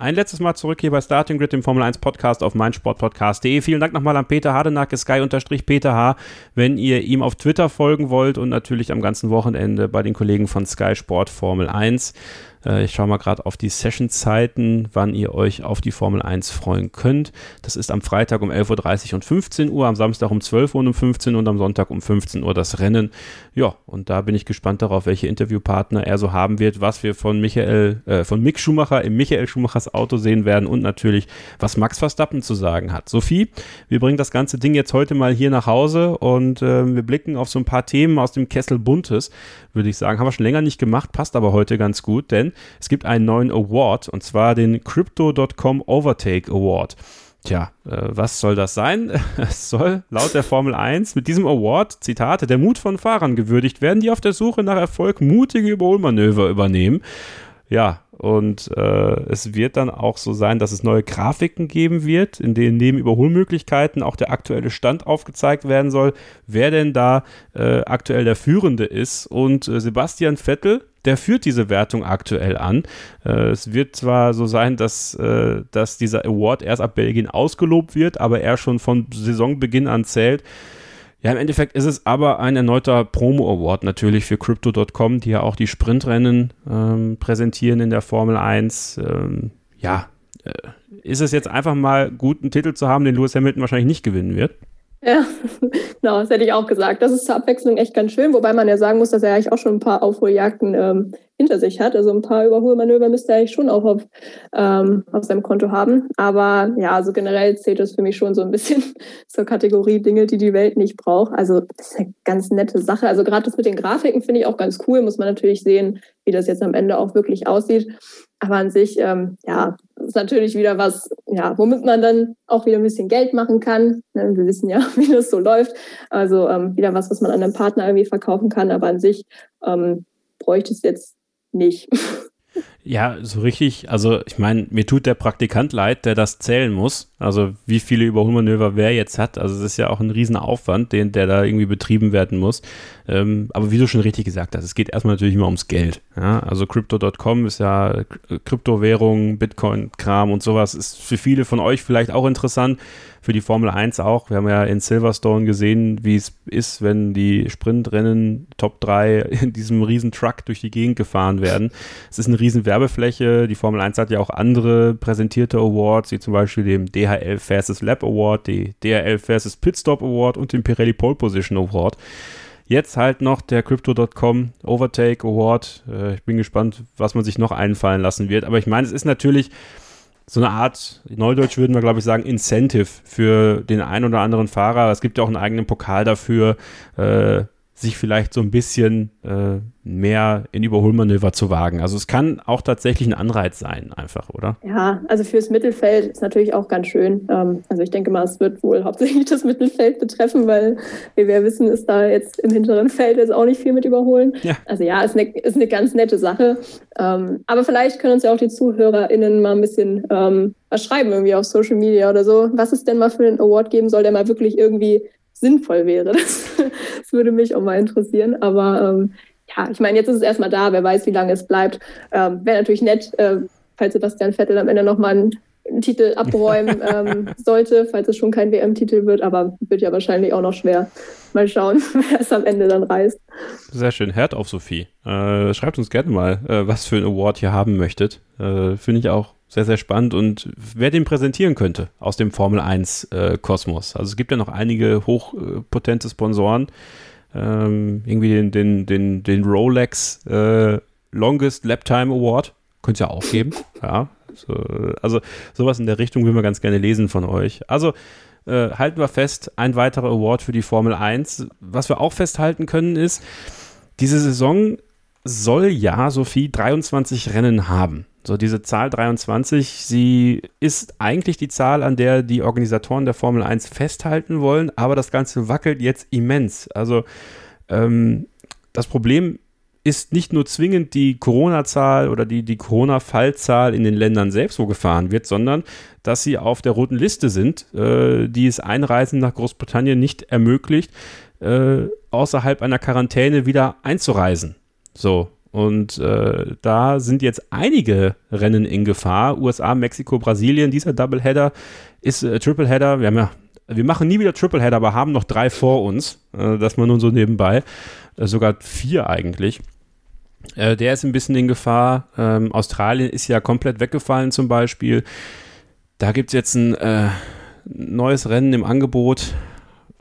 Ein letztes Mal zurück hier bei Starting Grid, dem Formel eins Podcast auf meinsportpodcast punkt de. Vielen Dank nochmal an Peter Hardenacke, Sky-Peter H, wenn ihr ihm auf Twitter folgen wollt und natürlich am ganzen Wochenende bei den Kollegen von Sky Sport Formel eins. Ich schaue mal gerade auf die Session-Zeiten, wann ihr euch auf die Formel eins freuen könnt. Das ist am Freitag um elf Uhr dreißig und fünfzehn Uhr, am Samstag um zwölf Uhr und um fünfzehn Uhr und am Sonntag um fünfzehn Uhr das Rennen. Ja, und da bin ich gespannt darauf, welche Interviewpartner er so haben wird, was wir von Michael, äh, von Mick Schumacher im Michael Schumachers Auto sehen werden und natürlich, was Max Verstappen zu sagen hat. Sophie, wir bringen das ganze Ding jetzt heute mal hier nach Hause und äh, wir blicken auf so ein paar Themen aus dem Kessel Buntes, würde ich sagen. Haben wir schon länger nicht gemacht, passt aber heute ganz gut, denn es gibt einen neuen Award, und zwar den Crypto Punkt com Overtake Award. Tja, äh, was soll das sein? Es soll laut der Formel eins mit diesem Award, Zitate, der Mut von Fahrern gewürdigt werden, die auf der Suche nach Erfolg mutige Überholmanöver übernehmen. Ja, und äh, es wird dann auch so sein, dass es neue Grafiken geben wird, in denen neben Überholmöglichkeiten auch der aktuelle Stand aufgezeigt werden soll, wer denn da äh, aktuell der Führende ist. Und äh, Sebastian Vettel, der führt diese Wertung aktuell an. Äh, es wird zwar so sein, dass, äh, dass dieser Award erst ab Belgien ausgelobt wird, aber er schon von Saisonbeginn an zählt. Ja, im Endeffekt ist es aber ein erneuter Promo-Award natürlich für Crypto Punkt com, die ja auch die Sprintrennen ähm, präsentieren in der Formel eins. Ähm, ja, äh, ist es jetzt einfach mal gut, einen Titel zu haben, den Lewis Hamilton wahrscheinlich nicht gewinnen wird? Ja, genau, das hätte ich auch gesagt. Das ist zur Abwechslung echt ganz schön, wobei man ja sagen muss, dass er eigentlich auch schon ein paar Aufholjagden ähm, hinter sich hat. Also ein paar Überholmanöver müsste er eigentlich schon auch auf, ähm, auf seinem Konto haben. Aber ja, also generell zählt das für mich schon so ein bisschen zur Kategorie Dinge, die die Welt nicht braucht. Also das ist eine ganz nette Sache. Also gerade das mit den Grafiken finde ich auch ganz cool. Muss man natürlich sehen, wie das jetzt am Ende auch wirklich aussieht. Aber an sich, ähm, ja, ist natürlich wieder was, ja, womit man dann auch wieder ein bisschen Geld machen kann. Wir wissen ja, wie das so läuft. Also ähm, wieder was, was man an einem Partner irgendwie verkaufen kann. Aber an sich ähm, bräuchte es jetzt nicht. Ja, so richtig. Also ich meine, mir tut der Praktikant leid, der das zählen muss. Also wie viele Überholmanöver wer jetzt hat. Also es ist ja auch ein riesen Aufwand, den, der da irgendwie betrieben werden muss. Ähm, aber wie du schon richtig gesagt hast, es geht erstmal natürlich immer ums Geld. Ja? Also Crypto Punkt com ist ja Kryptowährung, Bitcoin-Kram und sowas. Ist für viele von euch vielleicht auch interessant. Für die Formel eins auch. Wir haben ja in Silverstone gesehen, wie es ist, wenn die Sprintrennen Top drei in diesem riesen Truck durch die Gegend gefahren werden. Es ist eine riesen Werbefläche. Die Formel eins hat ja auch andere präsentierte Awards, wie zum Beispiel dem D H L Fastest Lap Award, die D H L Fastest Pitstop Award und den Pirelli Pole Position Award. Jetzt halt noch der Crypto Punkt com Overtake Award. Ich bin gespannt, was man sich noch einfallen lassen wird. Aber ich meine, es ist natürlich so eine Art, neudeutsch würden wir, glaube ich, sagen, Incentive für den einen oder anderen Fahrer. Es gibt ja auch einen eigenen Pokal dafür, äh, sich vielleicht so ein bisschen äh, mehr in Überholmanöver zu wagen. Also es kann auch tatsächlich ein Anreiz sein, einfach, oder? Ja, also fürs Mittelfeld ist natürlich auch ganz schön. Ähm, also ich denke mal, es wird wohl hauptsächlich das Mittelfeld betreffen, weil wie wir wissen, ist da jetzt im hinteren Feld jetzt auch nicht viel mit Überholen. Ja. Also ja, ist eine, ist eine ganz nette Sache. Ähm, aber vielleicht können uns ja auch die ZuhörerInnen mal ein bisschen ähm, was schreiben, irgendwie auf Social Media oder so, was es denn mal für einen Award geben soll, der mal wirklich irgendwie sinnvoll wäre. Das, das würde mich auch mal interessieren. Aber ähm, ja, ich meine, jetzt ist es erstmal da. Wer weiß, wie lange es bleibt. Ähm, wäre natürlich nett, äh, falls Sebastian Vettel am Ende nochmal einen, einen Titel abräumen ähm, sollte, falls es schon kein W M-Titel wird. Aber wird ja wahrscheinlich auch noch schwer. Mal schauen, wer es am Ende dann reißt. Sehr schön. Hört auf, Sophie. Äh, schreibt uns gerne mal, äh, was für einen Award ihr haben möchtet. Äh, finde ich auch sehr, sehr spannend. Und wer den präsentieren könnte aus dem Formel eins Kosmos. Äh, also es gibt ja noch einige hochpotente äh, Sponsoren. Ähm, irgendwie den, den, den, den Rolex äh, Longest Laptime Award. Könnt ihr ja auch geben. Ja. So, also sowas in der Richtung würden wir ganz gerne lesen von euch. Also äh, halten wir fest, ein weiterer Award für die Formel eins. Was wir auch festhalten können ist, diese Saison soll ja, Sophie, dreiundzwanzig Rennen haben. So, diese Zahl dreiundzwanzig, sie ist eigentlich die Zahl, an der die Organisatoren der Formel eins festhalten wollen, aber das Ganze wackelt jetzt immens. Also ähm, das Problem ist nicht nur zwingend die Corona-Zahl oder die, die Corona-Fallzahl in den Ländern selbst, wo gefahren wird, sondern dass sie auf der roten Liste sind, äh, die es Einreisen nach Großbritannien nicht ermöglicht, äh, außerhalb einer Quarantäne wieder einzureisen. So. Und äh, da sind jetzt einige Rennen in Gefahr. U S A, Mexiko, Brasilien, dieser Doubleheader ist äh, Tripleheader. Wir haben ja, wir machen nie wieder Tripleheader, aber haben noch drei vor uns. Äh, das mal nun so nebenbei. Äh, sogar vier eigentlich. Äh, der ist ein bisschen in Gefahr. Ähm, Australien ist ja komplett weggefallen zum Beispiel. Da gibt es jetzt ein äh, neues Rennen im Angebot.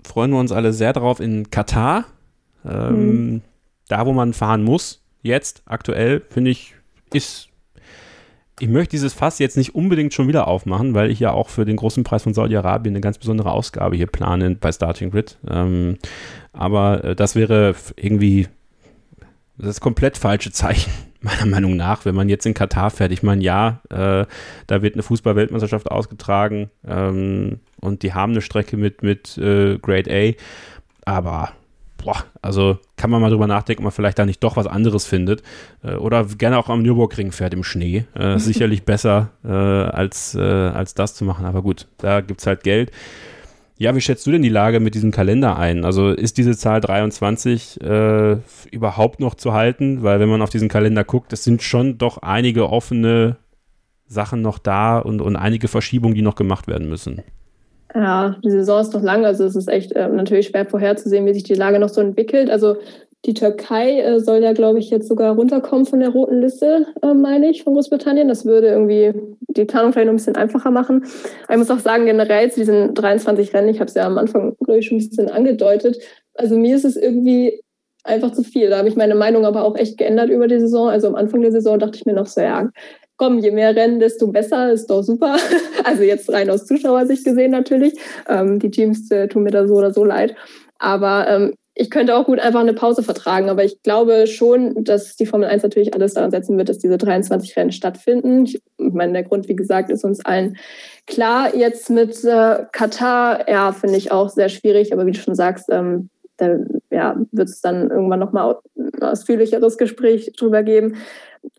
Freuen wir uns alle sehr drauf in Katar. Ähm, mhm. Da, wo man fahren muss. Jetzt, aktuell, finde ich, ist, ich möchte dieses Fass jetzt nicht unbedingt schon wieder aufmachen, weil ich ja auch für den großen Preis von Saudi-Arabien eine ganz besondere Ausgabe hier plane bei Starting Grid. Ähm, aber äh, das wäre irgendwie das komplett falsche Zeichen, meiner Meinung nach, wenn man jetzt in Katar fährt. Ich meine, ja, äh, da wird eine Fußball-Weltmeisterschaft ausgetragen ähm, und die haben eine Strecke mit, mit äh, Grade A, aber boah, also kann man mal drüber nachdenken, ob man vielleicht da nicht doch was anderes findet. Oder gerne auch am Nürburgring fährt im Schnee. Äh, sicherlich besser äh, als, äh, als das zu machen. Aber gut, da gibt es halt Geld. Ja, wie schätzt du denn die Lage mit diesem Kalender ein? Also ist diese Zahl dreiundzwanzig äh, überhaupt noch zu halten? Weil wenn man auf diesen Kalender guckt, es sind schon doch einige offene Sachen noch da und, und einige Verschiebungen, die noch gemacht werden müssen. Ja, die Saison ist noch lang, also es ist echt äh, natürlich schwer vorherzusehen, wie sich die Lage noch so entwickelt. Also die Türkei äh, soll ja, glaube ich, jetzt sogar runterkommen von der roten Liste, äh, meine ich, von Großbritannien. Das würde irgendwie die Planung vielleicht noch ein bisschen einfacher machen. Aber ich muss auch sagen, generell zu diesen dreiundzwanzig Rennen, ich habe es ja am Anfang, glaube ich, schon ein bisschen angedeutet, also mir ist es irgendwie einfach zu viel. Da habe ich meine Meinung aber auch echt geändert über die Saison. Also am Anfang der Saison dachte ich mir noch so, ja, komm, je mehr Rennen, desto besser, ist doch super. Also jetzt rein aus Zuschauersicht gesehen natürlich. Ähm, die Teams äh, tun mir da so oder so leid. Aber ähm, ich könnte auch gut einfach eine Pause vertragen. Aber ich glaube schon, dass die Formel eins natürlich alles daran setzen wird, dass diese dreiundzwanzig Rennen stattfinden. Ich meine, der Grund, wie gesagt, ist uns allen klar. Jetzt mit äh, Katar, ja, finde ich auch sehr schwierig. Aber wie du schon sagst, ähm, da ja, wird es dann irgendwann nochmal ein ausführlicheres Gespräch drüber geben.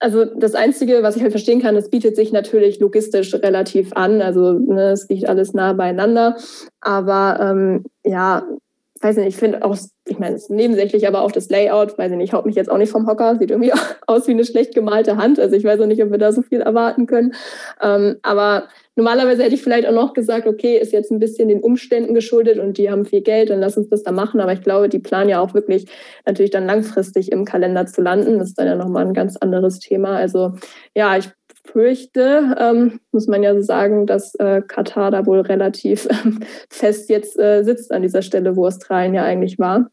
Also das Einzige, was ich halt verstehen kann, es bietet sich natürlich logistisch relativ an. Also ne, es liegt alles nah beieinander. Aber ähm, ja, weiß nicht, ich finde auch, ich meine, es ist nebensächlich, aber auch das Layout, weiß nicht, haut mich jetzt auch nicht vom Hocker. Sieht irgendwie aus wie eine schlecht gemalte Hand. Also ich weiß auch nicht, ob wir da so viel erwarten können. Ähm, aber normalerweise hätte ich vielleicht auch noch gesagt, okay, ist jetzt ein bisschen den Umständen geschuldet und die haben viel Geld, dann lass uns das da machen. Aber ich glaube, die planen ja auch wirklich natürlich dann langfristig im Kalender zu landen. Das ist dann ja nochmal ein ganz anderes Thema. Also ja, ich fürchte, ähm, muss man ja so sagen, dass äh, Katar da wohl relativ ähm, fest jetzt äh, sitzt an dieser Stelle, wo Australien ja eigentlich war.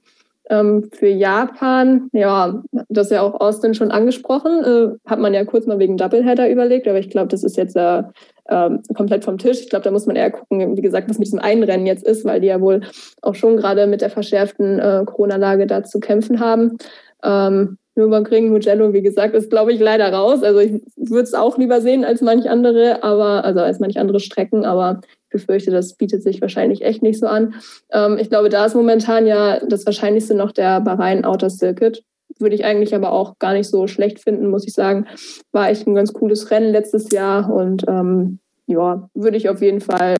Ähm, für Japan, ja, das ist ja auch Austin schon angesprochen, äh, hat man ja kurz mal wegen Doubleheader überlegt, aber ich glaube, das ist jetzt äh, äh, komplett vom Tisch. Ich glaube, da muss man eher gucken, wie gesagt, was mit diesem einen Rennen jetzt ist, weil die ja wohl auch schon gerade mit der verschärften äh, Corona-Lage da zu kämpfen haben. Ähm, Nürburgring, Mugello, wie gesagt, ist, glaube ich, leider raus. Also ich würde es auch lieber sehen als manch andere, aber also als manch andere Strecken, aber ich befürchte, das bietet sich wahrscheinlich echt nicht so an. Ähm, ich glaube, da ist momentan ja das Wahrscheinlichste noch der Bahrain Outer Circuit. Würde ich eigentlich aber auch gar nicht so schlecht finden, muss ich sagen. War echt ein ganz cooles Rennen letztes Jahr und ähm, ja, würde ich auf jeden Fall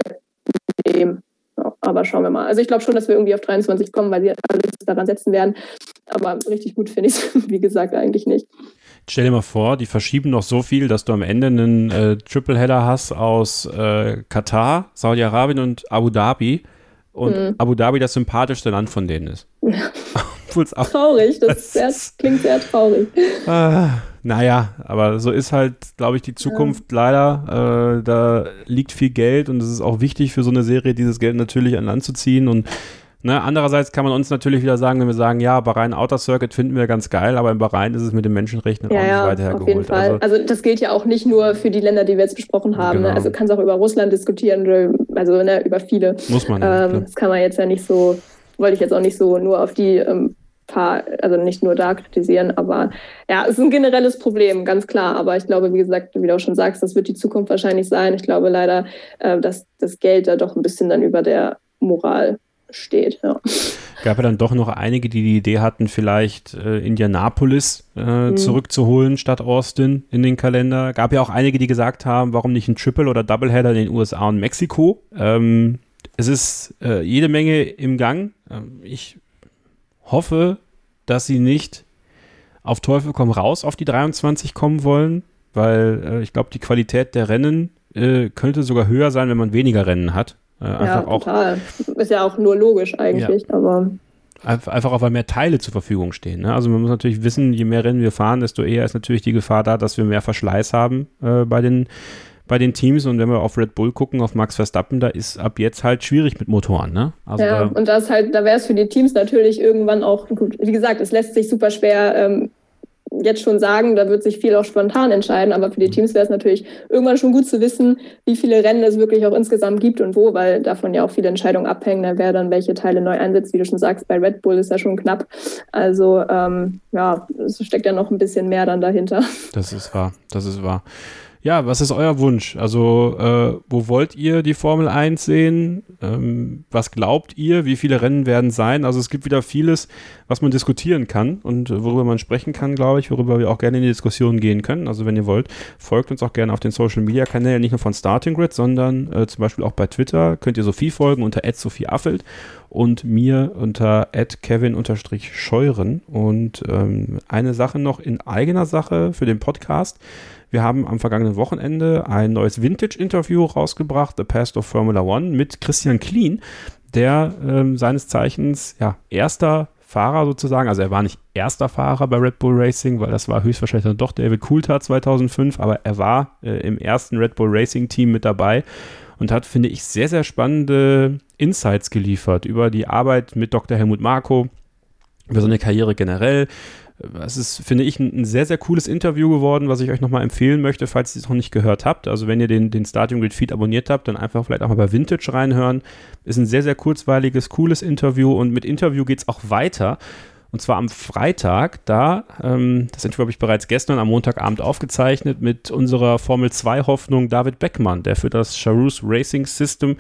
nehmen. Aber schauen wir mal. Also ich glaube schon, dass wir irgendwie auf dreiundzwanzig kommen, weil sie alles daran setzen werden. Aber richtig gut finde ich es, wie gesagt, eigentlich nicht. Stell dir mal vor, die verschieben noch so viel, dass du am Ende einen äh, Triple-Header hast aus äh, Katar, Saudi-Arabien und Abu Dhabi. Und hm. Abu Dhabi das sympathischste Land von denen ist. Ja. auch traurig, das, sehr, das klingt sehr traurig. Äh, naja, aber so ist halt, glaube ich, die Zukunft ja. leider. Äh, da liegt viel Geld und es ist auch wichtig für so eine Serie, dieses Geld natürlich an Land zu ziehen. Und ne, andererseits kann man uns natürlich wieder sagen, wenn wir sagen, ja, Bahrain Outer Circuit finden wir ganz geil, aber in Bahrain ist es mit den Menschenrechten ja, auch nicht ja, weiter hergeholt. Auf jeden Fall. Also, also das gilt ja auch nicht nur für die Länder, die wir jetzt besprochen haben. Genau. Ne? Also kannst auch über Russland diskutieren, also ne, über viele. Muss man. Ähm, das kann man jetzt ja nicht so, wollte ich jetzt auch nicht so nur auf die ähm, paar, also nicht nur da kritisieren, aber ja, es ist ein generelles Problem, ganz klar. Aber ich glaube, wie gesagt, wie du auch schon sagst, das wird die Zukunft wahrscheinlich sein. Ich glaube leider, äh, dass das Geld da doch ein bisschen dann über der Moral steht. Ja. Gab ja dann doch noch einige, die die Idee hatten, vielleicht äh, Indianapolis äh, mhm. zurückzuholen statt Austin in den Kalender. Gab ja auch einige, die gesagt haben, warum nicht ein Triple- oder Doubleheader in den U S A und Mexiko. Ähm, es ist äh, jede Menge im Gang. Ähm, ich hoffe, dass sie nicht auf Teufel komm raus auf die dreiundzwanzig kommen wollen, weil äh, ich glaube, die Qualität der Rennen äh, könnte sogar höher sein, wenn man weniger Rennen hat. Äh, ja, auch, total. Ist ja auch nur logisch eigentlich, ja. aber... Einfach auch, weil mehr Teile zur Verfügung stehen. Ne? Also man muss natürlich wissen, je mehr Rennen wir fahren, desto eher ist natürlich die Gefahr da, dass wir mehr Verschleiß haben äh, bei den, bei den Teams. Und wenn wir auf Red Bull gucken, auf Max Verstappen, da ist ab jetzt halt schwierig mit Motoren. Ne? Also ja, da, und das halt, da wäre es für die Teams natürlich irgendwann auch... Gut, wie gesagt, es lässt sich super schwer... Ähm, jetzt schon sagen, da wird sich viel auch spontan entscheiden, aber für die Teams wäre es natürlich irgendwann schon gut zu wissen, wie viele Rennen es wirklich auch insgesamt gibt und wo, weil davon ja auch viele Entscheidungen abhängen, da wer dann welche Teile neu einsetzt, wie du schon sagst, bei Red Bull ist ja schon knapp, also ähm, ja, es steckt ja noch ein bisschen mehr dann dahinter. Das ist wahr, das ist wahr. Ja, was ist euer Wunsch? Also, äh, wo wollt ihr die Formel eins sehen? Ähm, was glaubt ihr? Wie viele Rennen werden sein? Also es gibt wieder vieles, was man diskutieren kann und worüber man sprechen kann, glaube ich, worüber wir auch gerne in die Diskussion gehen können. Also wenn ihr wollt, folgt uns auch gerne auf den Social-Media-Kanälen, nicht nur von Starting Grid, sondern äh, zum Beispiel auch bei Twitter. Könnt ihr Sophie folgen unter at Sophie Affeldt und mir unter at Kevin Scheuren. Und ähm, eine Sache noch in eigener Sache für den Podcast. Wir haben am vergangenen Wochenende ein neues Vintage-Interview rausgebracht, The Past of Formula One, mit Christian Klien, der äh, seines Zeichens ja, erster Fahrer sozusagen, also er war nicht erster Fahrer bei Red Bull Racing, weil das war höchstwahrscheinlich dann doch David Coulthard zweitausendfünf, aber er war äh, im ersten Red Bull Racing Team mit dabei und hat, finde ich, sehr, sehr spannende Insights geliefert über die Arbeit mit Doktor Helmut Marko, über seine Karriere generell. Es ist, finde ich, ein sehr, sehr cooles Interview geworden, was ich euch nochmal empfehlen möchte, falls ihr es noch nicht gehört habt. Also wenn ihr den, den Starting Grid Feed abonniert habt, dann einfach vielleicht auch mal bei Vintage reinhören. Ist ein sehr, sehr kurzweiliges, cooles Interview und mit Interview geht es auch weiter. Und zwar am Freitag, da, ähm, das Interview habe ich bereits gestern am Montagabend aufgezeichnet, mit unserer Formel zwei Hoffnung David Beckmann, der für das Charouse Racing System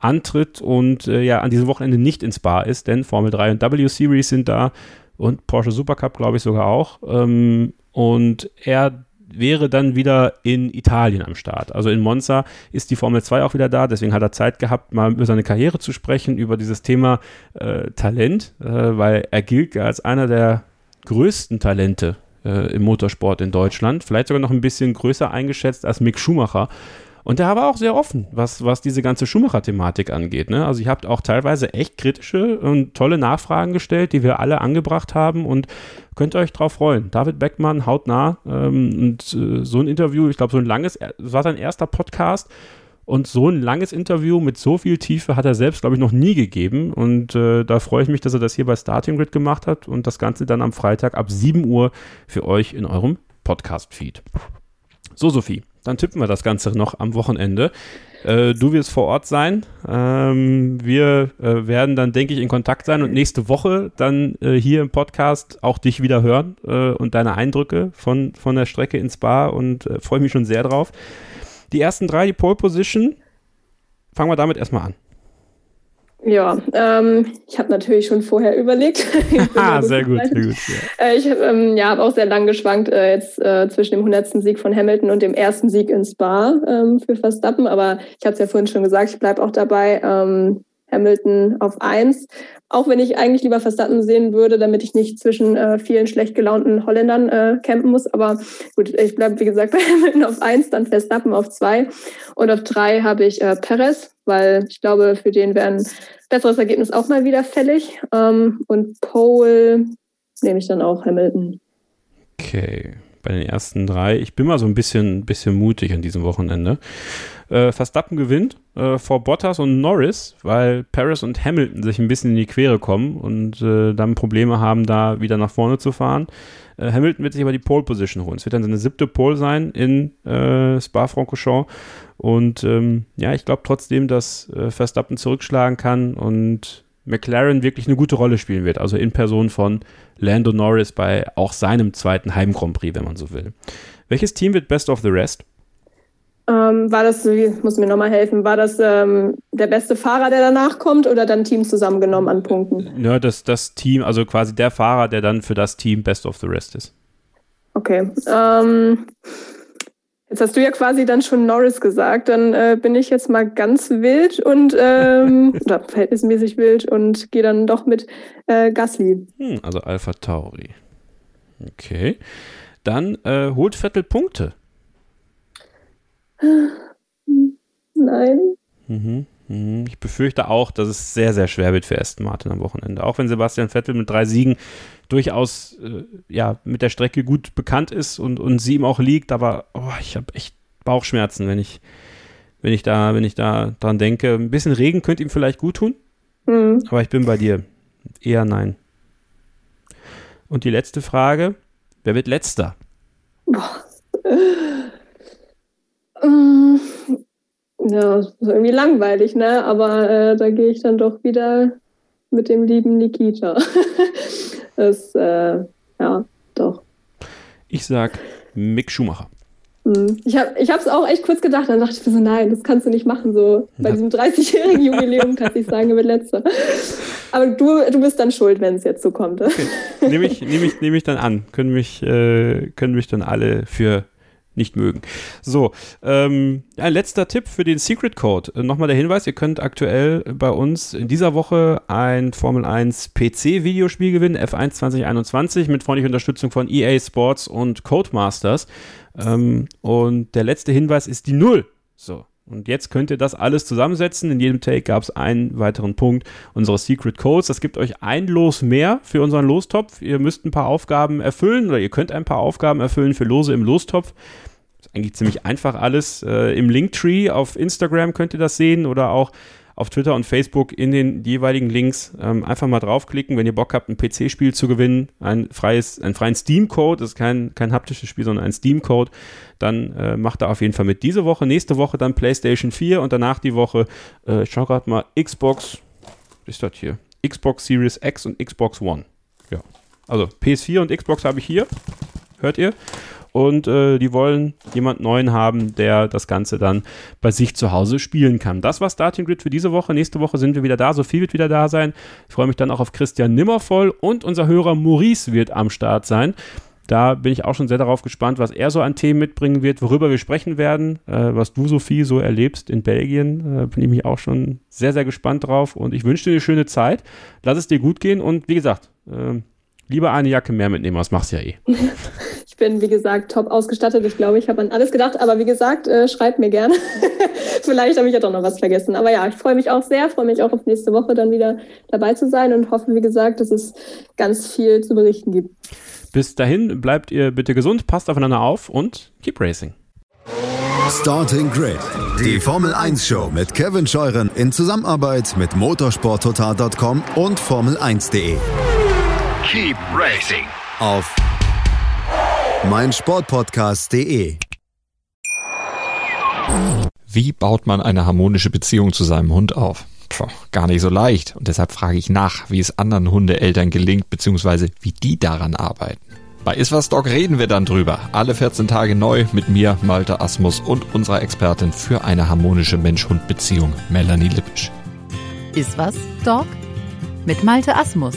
antritt und äh, ja an diesem Wochenende nicht in Spa ist, denn Formel drei und W-Series sind da und Porsche Supercup, glaube ich, sogar auch. Ähm, und er wäre dann wieder in Italien am Start. Also in Monza ist die Formel zwei auch wieder da, deswegen hat er Zeit gehabt, mal über seine Karriere zu sprechen, über dieses Thema äh, Talent, äh, weil er gilt als einer der größten Talente äh, im Motorsport in Deutschland, vielleicht sogar noch ein bisschen größer eingeschätzt als Mick Schumacher. Und da war auch sehr offen, was, was diese ganze Schumacher-Thematik angeht. Ne? Also ihr habt auch teilweise echt kritische und tolle Nachfragen gestellt, die wir alle angebracht haben und könnt ihr euch drauf freuen. David Beckmann, hautnah. Ähm, und äh, so ein Interview, ich glaube, so ein langes, das war sein erster Podcast und so ein langes Interview mit so viel Tiefe hat er selbst, glaube ich, noch nie gegeben. Und äh, da freue ich mich, dass er das hier bei Starting Grid gemacht hat und das Ganze dann am Freitag ab sieben Uhr für euch in eurem Podcast-Feed. So, Sophie. Dann tippen wir das Ganze noch am Wochenende. Äh, du wirst vor Ort sein. Ähm, wir äh, werden dann, denke ich, in Kontakt sein und nächste Woche dann äh, hier im Podcast auch dich wieder hören äh, und deine Eindrücke von, von der Strecke ins Spa und äh, freue mich schon sehr drauf. Die ersten drei, die Pole Position, fangen wir damit erstmal an. Ja, ähm, ich habe natürlich schon vorher überlegt. Ah, sehr gut, sehr gut. Ja. Äh, ich ähm, ja, habe auch sehr lang geschwankt äh, jetzt äh, zwischen dem hundertsten Sieg von Hamilton und dem ersten Sieg in Spa ähm, für Verstappen. Aber ich habe es ja vorhin schon gesagt, ich bleibe auch dabei, ähm, Hamilton auf eins. Auch wenn ich eigentlich lieber Verstappen sehen würde, damit ich nicht zwischen äh, vielen schlecht gelaunten Holländern äh, campen muss. Aber gut, ich bleibe, wie gesagt, bei Hamilton auf eins, dann Verstappen auf zwei. Und auf drei habe ich äh, Perez, weil ich glaube, für den wäre ein besseres Ergebnis auch mal wieder fällig. Ähm, und Pole nehme ich dann auch Hamilton. Okay, bei den ersten drei. Ich bin mal so ein bisschen, bisschen mutig an diesem Wochenende. Äh, Verstappen gewinnt äh, vor Bottas und Norris, weil Perez und Hamilton sich ein bisschen in die Quere kommen und äh, dann Probleme haben, da wieder nach vorne zu fahren. Äh, Hamilton wird sich aber die Pole-Position holen. Es wird dann seine siebte Pole sein in äh, Spa-Francorchamps. Und ähm, ja, ich glaube trotzdem, dass äh, Verstappen zurückschlagen kann und McLaren wirklich eine gute Rolle spielen wird. Also in Person von Lando Norris bei auch seinem zweiten Heim-Grand Prix, wenn man so will. Welches Team wird Best of the Rest? Ähm, war das, ich muss mir nochmal helfen, war das ähm, der beste Fahrer, der danach kommt oder dann Teams zusammengenommen an Punkten? Ja, das, das Team, also quasi der Fahrer, der dann für das Team Best of the Rest ist. Okay, ähm... Jetzt hast du ja quasi dann schon Norris gesagt, dann äh, bin ich jetzt mal ganz wild und ähm, oder verhältnismäßig wild und gehe dann doch mit äh, Gasly. Hm, also Alpha Tauri. Okay. Dann äh, holt Vettel Punkte. Nein. Mhm. Ich befürchte auch, dass es sehr, sehr schwer wird für Aston Martin am Wochenende. Auch wenn Sebastian Vettel mit drei Siegen durchaus äh, ja, mit der Strecke gut bekannt ist und, und sie ihm auch liegt, aber oh, ich habe echt Bauchschmerzen, wenn ich, wenn ich da, wenn ich da dran denke. Ein bisschen Regen könnte ihm vielleicht gut tun, mhm. aber ich bin bei dir. Eher nein. Und die letzte Frage, wer wird Letzter? Boah. Ähm... Ja, das ist irgendwie langweilig, ne? Aber äh, da gehe ich dann doch wieder mit dem lieben Nikita. das, äh, ja, doch. Ich sag Mick Schumacher. Ich hab, ich hab's auch echt kurz gedacht, dann dachte ich mir so, nein, das kannst du nicht machen, so bei ja. diesem dreißigjährigen Jubiläum kannst du nicht sagen, mit letzter. Aber du, du bist dann schuld, wenn es jetzt so kommt. Okay. Nehme ich, nehm ich, nehm ich dann an. Können mich, äh, können mich dann alle für nicht mögen. So, ähm, ein letzter Tipp für den Secret Code. Nochmal der Hinweis, ihr könnt aktuell bei uns in dieser Woche ein Formel eins P C-Videospiel gewinnen, F eins zwanzig einundzwanzig, mit freundlicher Unterstützung von E A Sports und Codemasters. Ähm, und der letzte Hinweis ist die Null. So, und jetzt könnt ihr das alles zusammensetzen. In jedem Take gab es einen weiteren Punkt unseres Secret Codes. Das gibt euch ein Los mehr für unseren Lostopf. Ihr müsst ein paar Aufgaben erfüllen oder ihr könnt ein paar Aufgaben erfüllen für Lose im Lostopf. Ist eigentlich ziemlich einfach alles. Äh, im Linktree auf Instagram könnt ihr das sehen oder auch auf Twitter und Facebook in den jeweiligen Links. Ähm, einfach mal draufklicken, wenn ihr Bock habt, ein P C-Spiel zu gewinnen. Ein freies, einen freien Steam-Code, das ist kein, kein haptisches Spiel, sondern ein Steam-Code. Dann äh, macht da auf jeden Fall mit diese Woche. Nächste Woche dann PlayStation vier und danach die Woche, äh, ich schau gerade mal, Xbox, was ist das hier? Xbox Series X und Xbox One. Ja, also P S vier und Xbox habe ich hier. hört ihr. Und äh, die wollen jemanden Neuen haben, der das Ganze dann bei sich zu Hause spielen kann. Das war Starting Grid für diese Woche. Nächste Woche sind wir wieder da. Sophie wird wieder da sein. Ich freue mich dann auch auf Christian Nimmervoll. Und unser Hörer Maurice wird am Start sein. Da bin ich auch schon sehr darauf gespannt, was er so an Themen mitbringen wird, worüber wir sprechen werden, äh, was du, Sophie, so erlebst in Belgien. Äh, bin ich mich auch schon sehr, sehr gespannt drauf. Und ich wünsche dir eine schöne Zeit. Lass es dir gut gehen. Und wie gesagt, äh, lieber eine Jacke mehr mitnehmen, das machst du ja eh. Ich bin, wie gesagt, top ausgestattet. Ich glaube, ich habe an alles gedacht. Aber wie gesagt, äh, schreibt mir gerne. Vielleicht habe ich ja doch noch was vergessen. Aber ja, ich freue mich auch sehr. Freue mich auch auf nächste Woche dann wieder dabei zu sein und hoffe, wie gesagt, dass es ganz viel zu berichten gibt. Bis dahin bleibt ihr bitte gesund, passt aufeinander auf und keep racing. Starting Grid, die Formel eins Show mit Kevin Scheuren in Zusammenarbeit mit motorsporttotal punkt com und Formel eins punkt de. Keep racing auf mein sport podcast punkt de. Wie baut man eine harmonische Beziehung zu seinem Hund auf? Puh, gar nicht so leicht. Und deshalb frage ich nach, wie es anderen Hundeeltern gelingt, beziehungsweise wie die daran arbeiten. Bei Iswas Dog reden wir dann drüber. Alle vierzehn Tage neu mit mir, Malte Asmus, und unserer Expertin für eine harmonische Mensch-Hund-Beziehung, Melanie Lippisch. Iswas Dog mit Malte Asmus.